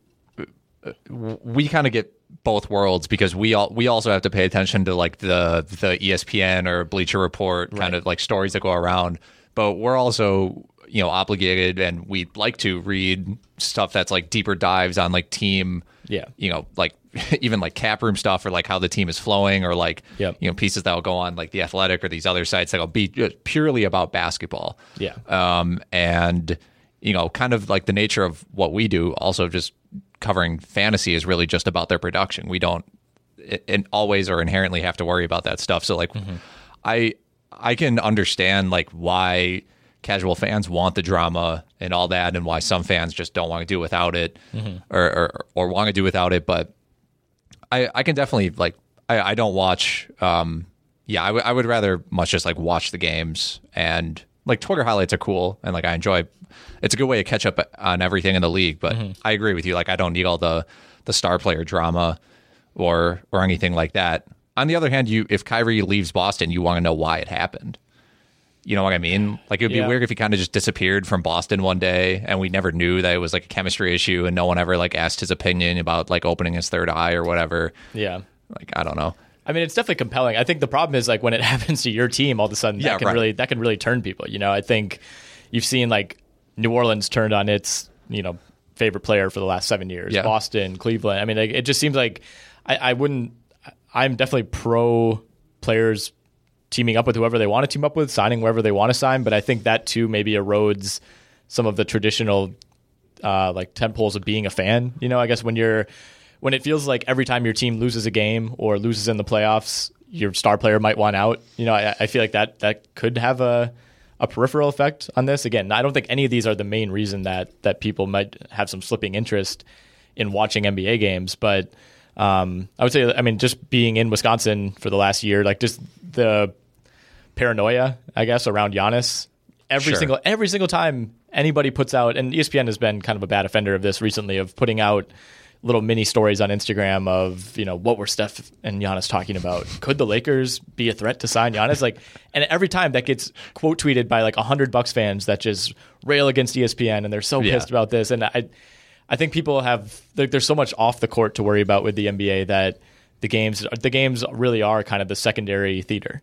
we kind of get both worlds, because we all we also have to pay attention to like the the E S P N or Bleacher Report kind right. of like stories that go around, but we're also, you know, obligated, and we like to read stuff that's like deeper dives on like team, yeah, you know, like even like cap room stuff, or like how the team is flowing, or like yep. you know, pieces that will go on like The Athletic or these other sites that will be purely about basketball. Yeah, um, and you know, kind of like the nature of what we do, also just covering fantasy is really just about their production. We don't and always or inherently have to worry about that stuff. So like, mm-hmm. I I can understand like why casual fans want the drama and all that, and why some fans just don't want to do without it, mm-hmm. or, or or want to do without it. But I, I can definitely like I, I don't watch. Um, yeah, I, w- I would rather much just like watch the games, and like Twitter highlights are cool, and like I enjoy. It's a good way to catch up on everything in the league. But mm-hmm. I agree with you. Like I don't need all the the star player drama or or anything like that. On the other hand, you if Kyrie leaves Boston, you want to know why it happened. You know what I mean? Like, it would yeah. be weird if he kind of just disappeared from Boston one day and we never knew that it was, like, a chemistry issue, and no one ever, like, asked his opinion about, like, opening his third eye or whatever. Yeah. Like, I don't know. I mean, it's definitely compelling. I think the problem is, like, when it happens to your team, all of a sudden, that yeah, can right. really that can really turn people. You know, I think you've seen, like, New Orleans turned on its, you know, favorite player for the last seven years. Yeah. Boston, Cleveland. I mean, like, it just seems like I, I wouldn't – I'm definitely pro players – teaming up with whoever they want to team up with, signing wherever they want to sign. But I think that too maybe erodes some of the traditional uh, like tentpoles of being a fan. You know, I guess when you're when it feels like every time your team loses a game or loses in the playoffs, your star player might want out. You know, I, I feel like that that could have a a peripheral effect on this. Again, I don't think any of these are the main reason that that people might have some slipping interest in watching N B A games, but. Um, I would say, I mean, just being in Wisconsin for the last year, like just the paranoia, I guess, around Giannis. Every sure. single every single time anybody puts out, and E S P N has been kind of a bad offender of this recently, of putting out little mini stories on Instagram of, you know, what were Steph and Giannis talking about? Could the Lakers be a threat to sign Giannis? Like, and every time that gets quote tweeted by like one hundred Bucks fans that just rail against E S P N, and they're so yeah. pissed about this. And I... I think people have like, there's so much off the court to worry about with the N B A that the games the games really are kind of the secondary theater.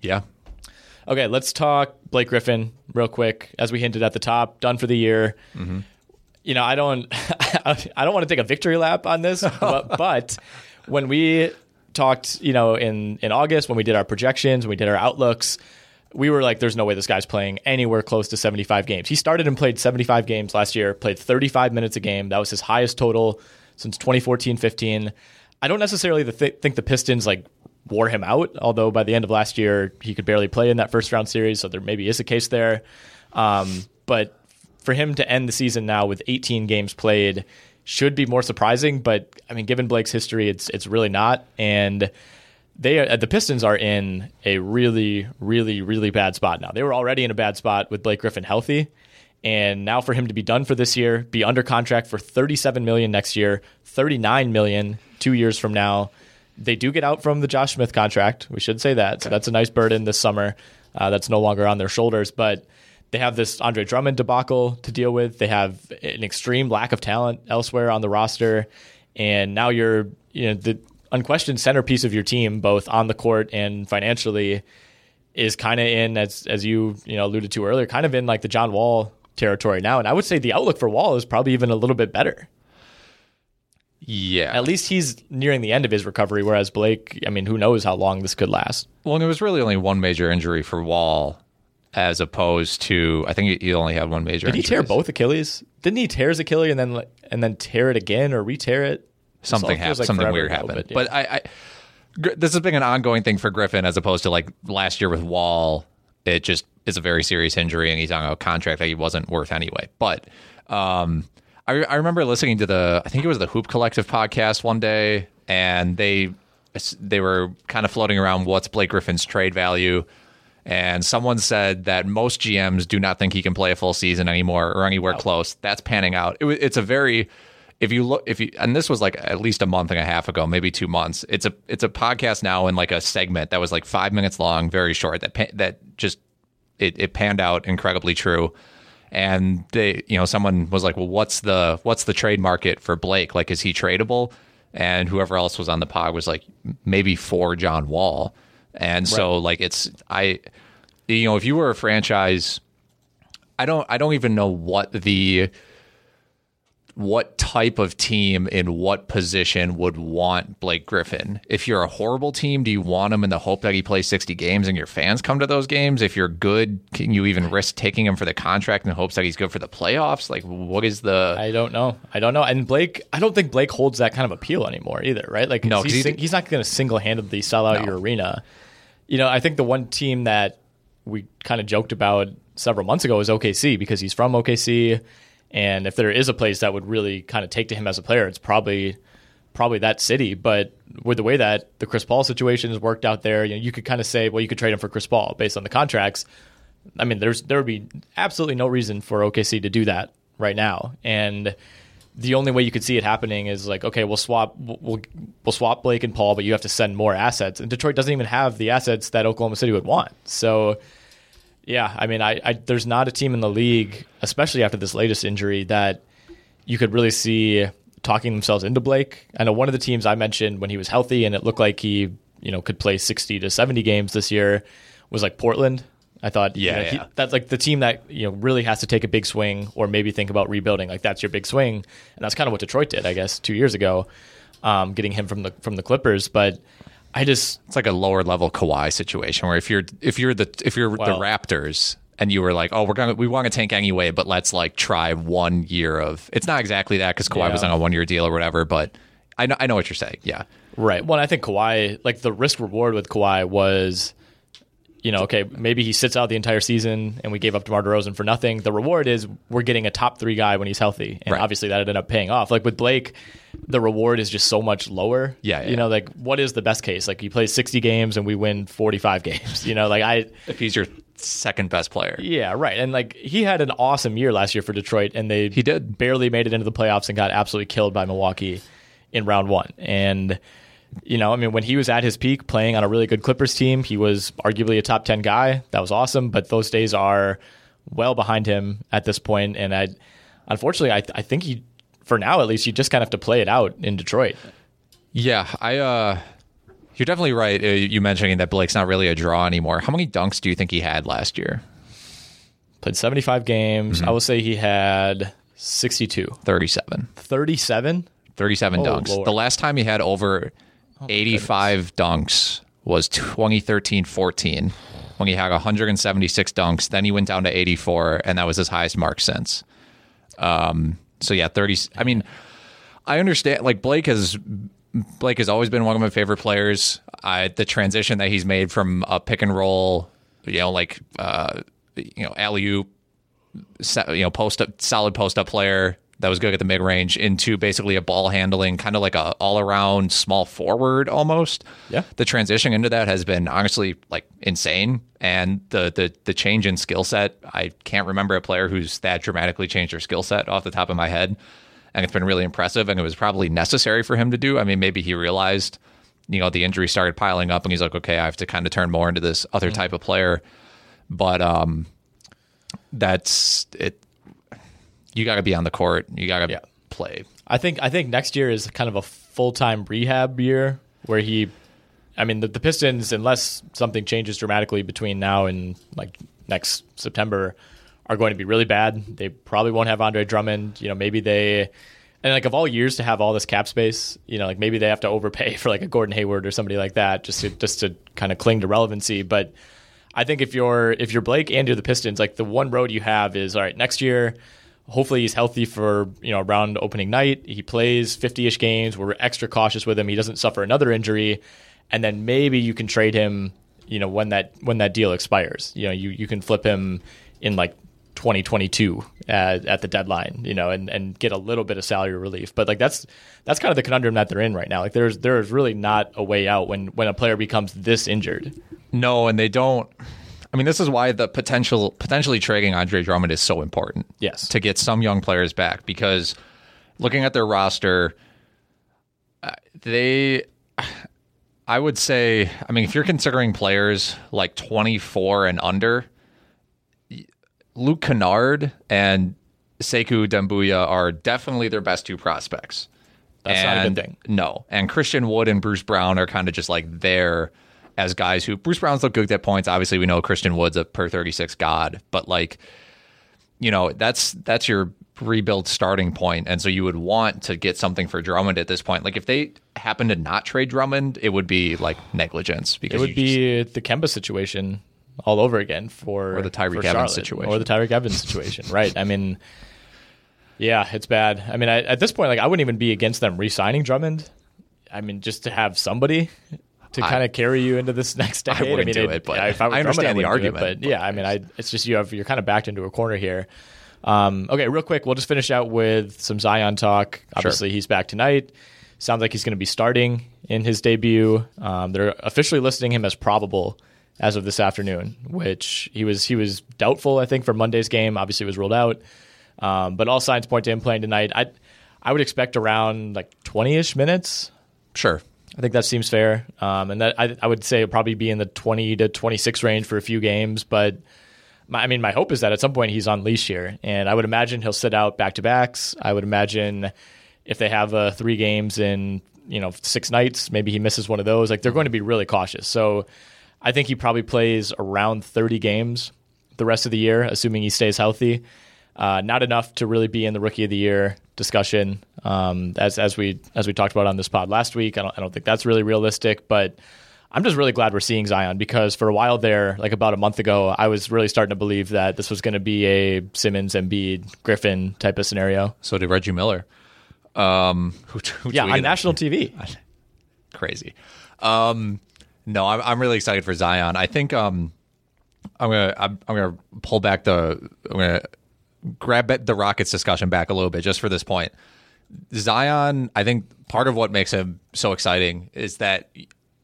Yeah. Okay, let's talk Blake Griffin real quick. As we hinted at the top, done for the year. Mm-hmm. You know, I don't I don't want to take a victory lap on this, but, but when we talked, you know, in, in August, when we did our projections, when we did our outlooks, we were like, there's no way this guy's playing anywhere close to seventy-five games. He started and played seventy-five games last year, played thirty-five minutes a game. That was his highest total since twenty fourteen fifteen. I don't necessarily th- think the Pistons like wore him out, although by the end of last year, he could barely play in that first round series, so there maybe is a case there. Um, but for him to end the season now with eighteen games played should be more surprising, but I mean, given Blake's history, it's it's really not. And They are, the Pistons are in a really, really, really bad spot now. They were already in a bad spot with Blake Griffin healthy, and now for him to be done for this year, be under contract for thirty-seven million dollars next year, thirty-nine million dollars two years from now. They do get out from the Josh Smith contract. We should say that. So that's a nice burden this summer uh, that's no longer on their shoulders. But they have this Andre Drummond debacle to deal with. They have an extreme lack of talent elsewhere on the roster, and now you're you know the. unquestioned centerpiece of your team, both on the court and financially, is kind of in, as as you you know alluded to earlier, kind of in like the John Wall territory now. And I would say the outlook for Wall is probably even a little bit better. Yeah. At least he's nearing the end of his recovery, whereas Blake, I mean, who knows how long this could last. Well, and there was really only one major injury for Wall, as opposed to, I think he only had one major injury. Did he tear both Achilles? Didn't he tear his Achilles and then, and then tear it again or re-tear it? Something happened. Like something weird happened. Bit, yeah. But I, I, this has been an ongoing thing for Griffin, as opposed to like last year with Wall. It just is a very serious injury, and he's on a contract that he wasn't worth anyway. But um, I, I remember listening to the, I think it was the Hoop Collective podcast one day, and they they were kind of floating around what's Blake Griffin's trade value, and someone said that most G Ms do not think he can play a full season anymore or anywhere wow. close. That's panning out. It, it's a very If you look, if you, and this was like at least a month and a half ago, maybe two months. It's a, it's a podcast now in like a segment that was like five minutes long, very short. That pa- that just it, it panned out incredibly true. And they, you know, someone was like, well, what's the, what's the trade market for Blake? Like, is he tradable? and whoever else was on the pod was like maybe for John Wall. And so right. like it's I you know, if you were a franchise, I don't I don't even know what the what type of team in what position would want Blake Griffin. If you're a horrible team, do you want him in the hope that he plays sixty games and your fans come to those games? If you're good, can you even risk taking him for the contract in the hopes that he's good for the playoffs? Like, what is the... I don't know. I don't know. And Blake, I don't think Blake holds that kind of appeal anymore either, right? Like, no, he's, he, he's not going to single-handedly sell out no. your arena. You know, I think the one team that we kind of joked about several months ago is O K C, because he's from O K C. And if there is a place that would really kind of take to him as a player, it's probably probably that city. But with the way that the Chris Paul situation has worked out there, you know, you could kind of say, well, you could trade him for Chris Paul based on the contracts. I mean, there's there would be absolutely no reason for O K C to do that right now. And the only way you could see it happening is like, okay, we'll swap we'll we'll swap Blake and Paul, but you have to send more assets. And Detroit doesn't even have the assets that Oklahoma City would want. So. Yeah, I mean, I, I there's not a team in the league, especially after this latest injury, that you could really see talking themselves into Blake. I know one of the teams I mentioned when he was healthy and it looked like he, you know, could play sixty to seventy games this year was like Portland. I thought, yeah, you know, yeah. He, that's like the team that, you know, really has to take a big swing or maybe think about rebuilding. Like that's your big swing, and that's kind of what Detroit did, I guess, two years ago, um, getting him from the from the Clippers, but. I just it's like a lower level Kawhi situation where if you're if you're the if you're well, the Raptors and you were like, oh, we're gonna we want to tank anyway, but let's like try one year of it's not exactly that because Kawhi yeah. was on a one year deal or whatever, but I know I know what you're saying. Yeah. Right. Well, I think Kawhi, like the risk reward with Kawhi was, you know, okay, maybe he sits out the entire season and we gave up DeMar DeRozan for nothing. The reward is we're getting a top three guy when he's healthy. And right. obviously that ended up paying off. Like with Blake, the reward is just so much lower. Yeah, yeah. You know, like what is the best case? Like he plays sixty games and we win forty-five games. You know, like I... If he's your second best player. Yeah, right. And like he had an awesome year last year for Detroit and they he did barely made it into the playoffs and got absolutely killed by Milwaukee in round one. And... You know, I mean, when he was at his peak playing on a really good Clippers team, he was arguably a top ten guy. That was awesome. But those days are well behind him at this point. And I, unfortunately, I, th- I think he, for now at least, you just kind of have to play it out in Detroit. Yeah, I. Uh, you're definitely right. Uh, you mentioning that Blake's not really a draw anymore. How many dunks do you think he had last year? Played seventy-five games. Mm-hmm. I will say he had sixty-two. thirty-seven. thirty-seven? thirty-seven oh, dunks. Lord. The last time he had over... eighty-five dunks was twenty thirteen fourteen when he had one hundred seventy-six dunks. Then he went down to eighty-four, and that was his highest mark since. Um, so, yeah, thirty. I mean, I understand. Like, Blake has Blake has always been one of my favorite players. I, the transition that he's made from a pick and roll, you know, like, uh, you know, alley-oop, you know, post-up, solid post-up player. That was good at the mid range into basically a ball handling, kind of like a all around small forward almost. Yeah. The transition into that has been honestly like insane. And the the the change in skill set, I can't remember a player who's that dramatically changed their skill set off the top of my head. And it's been really impressive. And it was probably necessary for him to do. I mean, maybe he realized, you know, the injury started piling up and he's like, okay, I have to kind of turn more into this other mm-hmm. type of player. But um, that's it. You got to be on the court. You got to yeah. play. I think I think next year is kind of a full-time rehab year where he, I mean, the, the Pistons, unless something changes dramatically between now and like next September, are going to be really bad. They probably won't have Andre Drummond. You know, maybe they, and like of all years to have all this cap space, you know, like maybe they have to overpay for like a Gordon Hayward or somebody like that just to, just to kind of cling to relevancy. But I think if you're if you're Blake and you're the Pistons, like the one road you have is, all right, next year, hopefully he's healthy for, you know, around opening night. He plays fifty-ish games. We're extra cautious with him. He doesn't suffer another injury. And then maybe you can trade him, you know, when that when that deal expires. You know, you, you can flip him in like twenty twenty-two uh, at the deadline, you know, and, and get a little bit of salary relief. But like that's that's kind of the conundrum that they're in right now. Like there's there's really not a way out when, when a player becomes this injured. No, and they don't. I mean, this is why the potential potentially trading Andre Drummond is so important. Yes. To get some young players back, because looking at their roster, uh, they, I would say, I mean, if you're considering players like twenty-four and under, Luke Kennard and Sekou Doumbouya are definitely their best two prospects. That's and, not a good thing. No. And Christian Wood and Bruce Brown are kind of just like there as guys who, Bruce Brown's looked good at points. Obviously, we know Christian Wood's a per thirty-six god, but like, you know, that's that's your rebuild starting point. And so you would want to get something for Drummond at this point. Like if they happen to not trade Drummond, it would be like negligence. Because it would be just the Kemba situation all over again for or the Tyreek Evans situation. Or the Tyreek Evans situation. Right. I mean, yeah, it's bad. I mean, I, at this point, like I wouldn't even be against them re-signing Drummond. I mean, just to have somebody to kind of carry you into this next decade. I wouldn't I mean, do it, it but if I, I understand Drummond, I the argument. It, but, but yeah, I mean, I, it's just you have, you're kind of backed into a corner here. Um, okay, real quick, we'll just finish out with some Zion talk. Obviously, sure. He's back tonight. Sounds like he's going to be starting in his debut. Um, they're officially listing him as probable as of this afternoon, which he was he was doubtful, I think, for Monday's game. Obviously, it was ruled out. Um, but all signs point to him playing tonight. I I would expect around like twenty-ish minutes. Sure. I think that seems fair. Um, and that I, I would say it'll probably be in the twenty to twenty-six range for a few games. But, my, I mean, my hope is that at some point he's on leash here. And I would imagine he'll sit out back-to-backs. I would imagine if they have uh, three games in, you know, six nights, maybe he misses one of those. Like, they're going to be really cautious. So I think he probably plays around thirty games the rest of the year, assuming he stays healthy. Uh, not enough to really be in the Rookie of the Year discussion, um, as as we as we talked about on this pod last week. I don't, I don't think that's really realistic, but I'm just really glad we're seeing Zion, because for a while there, like about a month ago, I was really starting to believe that this was going to be a Simmons, Embiid, Griffin type of scenario. So did Reggie Miller. Um, who, who yeah, on national T V. Crazy. Um, no, I'm, I'm really excited for Zion. I think um, I'm gonna I'm, I'm gonna pull back the I'm gonna. grab the Rockets discussion back a little bit just for this point. Zion, I think part of what makes him so exciting is that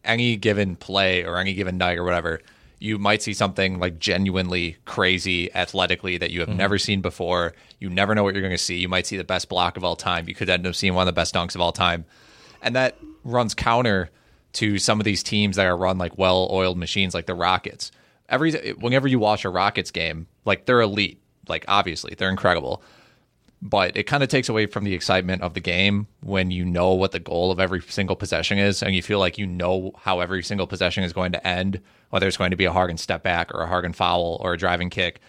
any given play or any given night or whatever, you might see something like genuinely crazy athletically that you have mm-hmm. never seen before. You never know what you're going to see. You might see the best block of all time. You could end up seeing one of the best dunks of all time. And that runs counter to some of these teams that are run like well-oiled machines like the Rockets. Every Whenever you watch a Rockets game, like they're elite. Like, obviously, they're incredible. But it kind of takes away from the excitement of the game when you know what the goal of every single possession is and you feel like you know how every single possession is going to end, whether it's going to be a Harden step back or a Harden foul or a driving kick.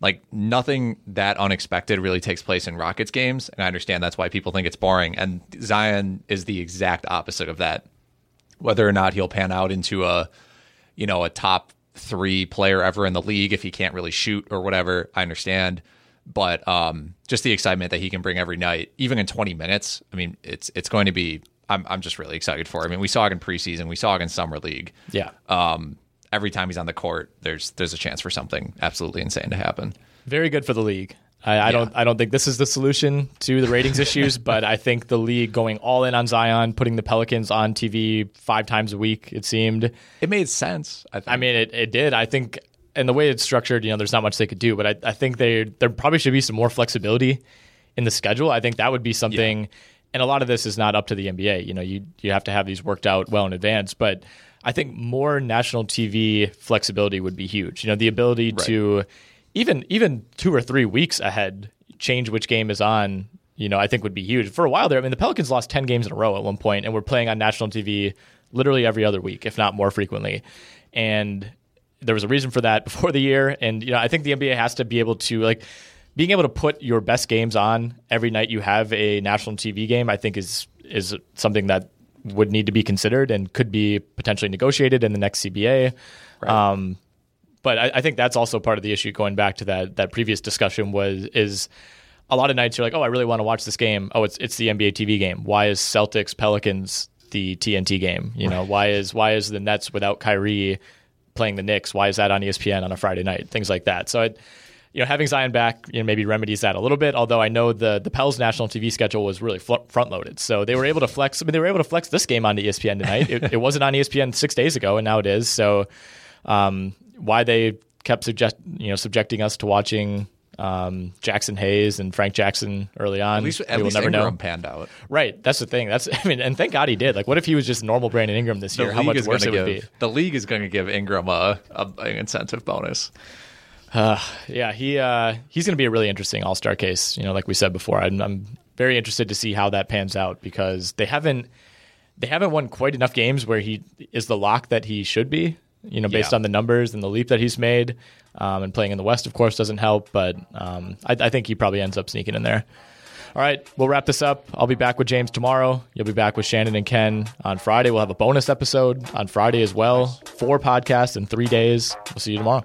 Like, nothing that unexpected really takes place in Rockets games, and I understand that's why people think it's boring. And Zion is the exact opposite of that. Whether or not he'll pan out into a, you know, a top three player ever in the league if he can't really shoot or whatever, I understand, but um just the excitement that he can bring every night, even in twenty minutes, I mean, it's it's going to be I'm I'm just really excited for him. I mean, we saw it in preseason, we saw it in summer league. Yeah. Um every time he's on the court, there's there's a chance for something absolutely insane to happen. Very good for the league. I, I yeah. don't I don't think this is the solution to the ratings issues, but I think the league going all in on Zion, putting the Pelicans on T V five times a week, it seemed. It made sense. I, think. I mean, it, it did. I think, and the way it's structured, you know, there's not much they could do, but I, I think they there probably should be some more flexibility in the schedule. I think that would be something, yeah. and a lot of this is not up to the N B A. You know, you you have to have these worked out well in advance, but I think more national T V flexibility would be huge. You know, the ability right. to... Even even two or three weeks ahead, change which game is on, you know, I think would be huge. For a while there, I mean, the Pelicans lost ten games in a row at one point and were playing on national T V literally every other week, if not more frequently. And there was a reason for that before the year. And, you know, I think the N B A has to be able to, like, being able to put your best games on every night you have a national T V game, I think is is something that would need to be considered and could be potentially negotiated in the next C B A. Right. Um But I, I think that's also part of the issue. Going back to that that previous discussion was is a lot of nights you're like, oh, I really want to watch this game. Oh, it's it's the N B A T V game. Why is Celtics Pelicans the T N T game? You know, why is why is the Nets without Kyrie playing the Knicks? Why is that on E S P N on a Friday night? Things like that. So, it, you know, having Zion back, you know, maybe remedies that a little bit. Although I know the the Pels national T V schedule was really fl- front loaded, so they were able to flex. I mean, they were able to flex this game onto E S P N tonight. It, it wasn't on E S P N six days ago, and now it is. So. Um, why they kept suggest you know subjecting us to watching um, Jackson Hayes and Frank Jackson early on, at least, at we will least never Ingram know. Panned out, right? That's the thing. That's I mean, and thank God he did. Like, what if he was just normal Brandon Ingram this the year? How much worse it give, would be? The league is going to give Ingram a, a an incentive bonus. Uh, yeah, he uh, he's going to be a really interesting all-star case. You know, like we said before, I'm, I'm very interested to see how that pans out because they haven't they haven't won quite enough games where he is the lock that he should be. You know, based yeah. on the numbers and the leap that he's made, um, and playing in the West, of course, doesn't help. But um, I, I think he probably ends up sneaking in there. All right, we'll wrap this up. I'll be back with James tomorrow. You'll be back with Shannon and Ken on Friday. We'll have a bonus episode on Friday as well. Four podcasts in three days. We'll see you tomorrow.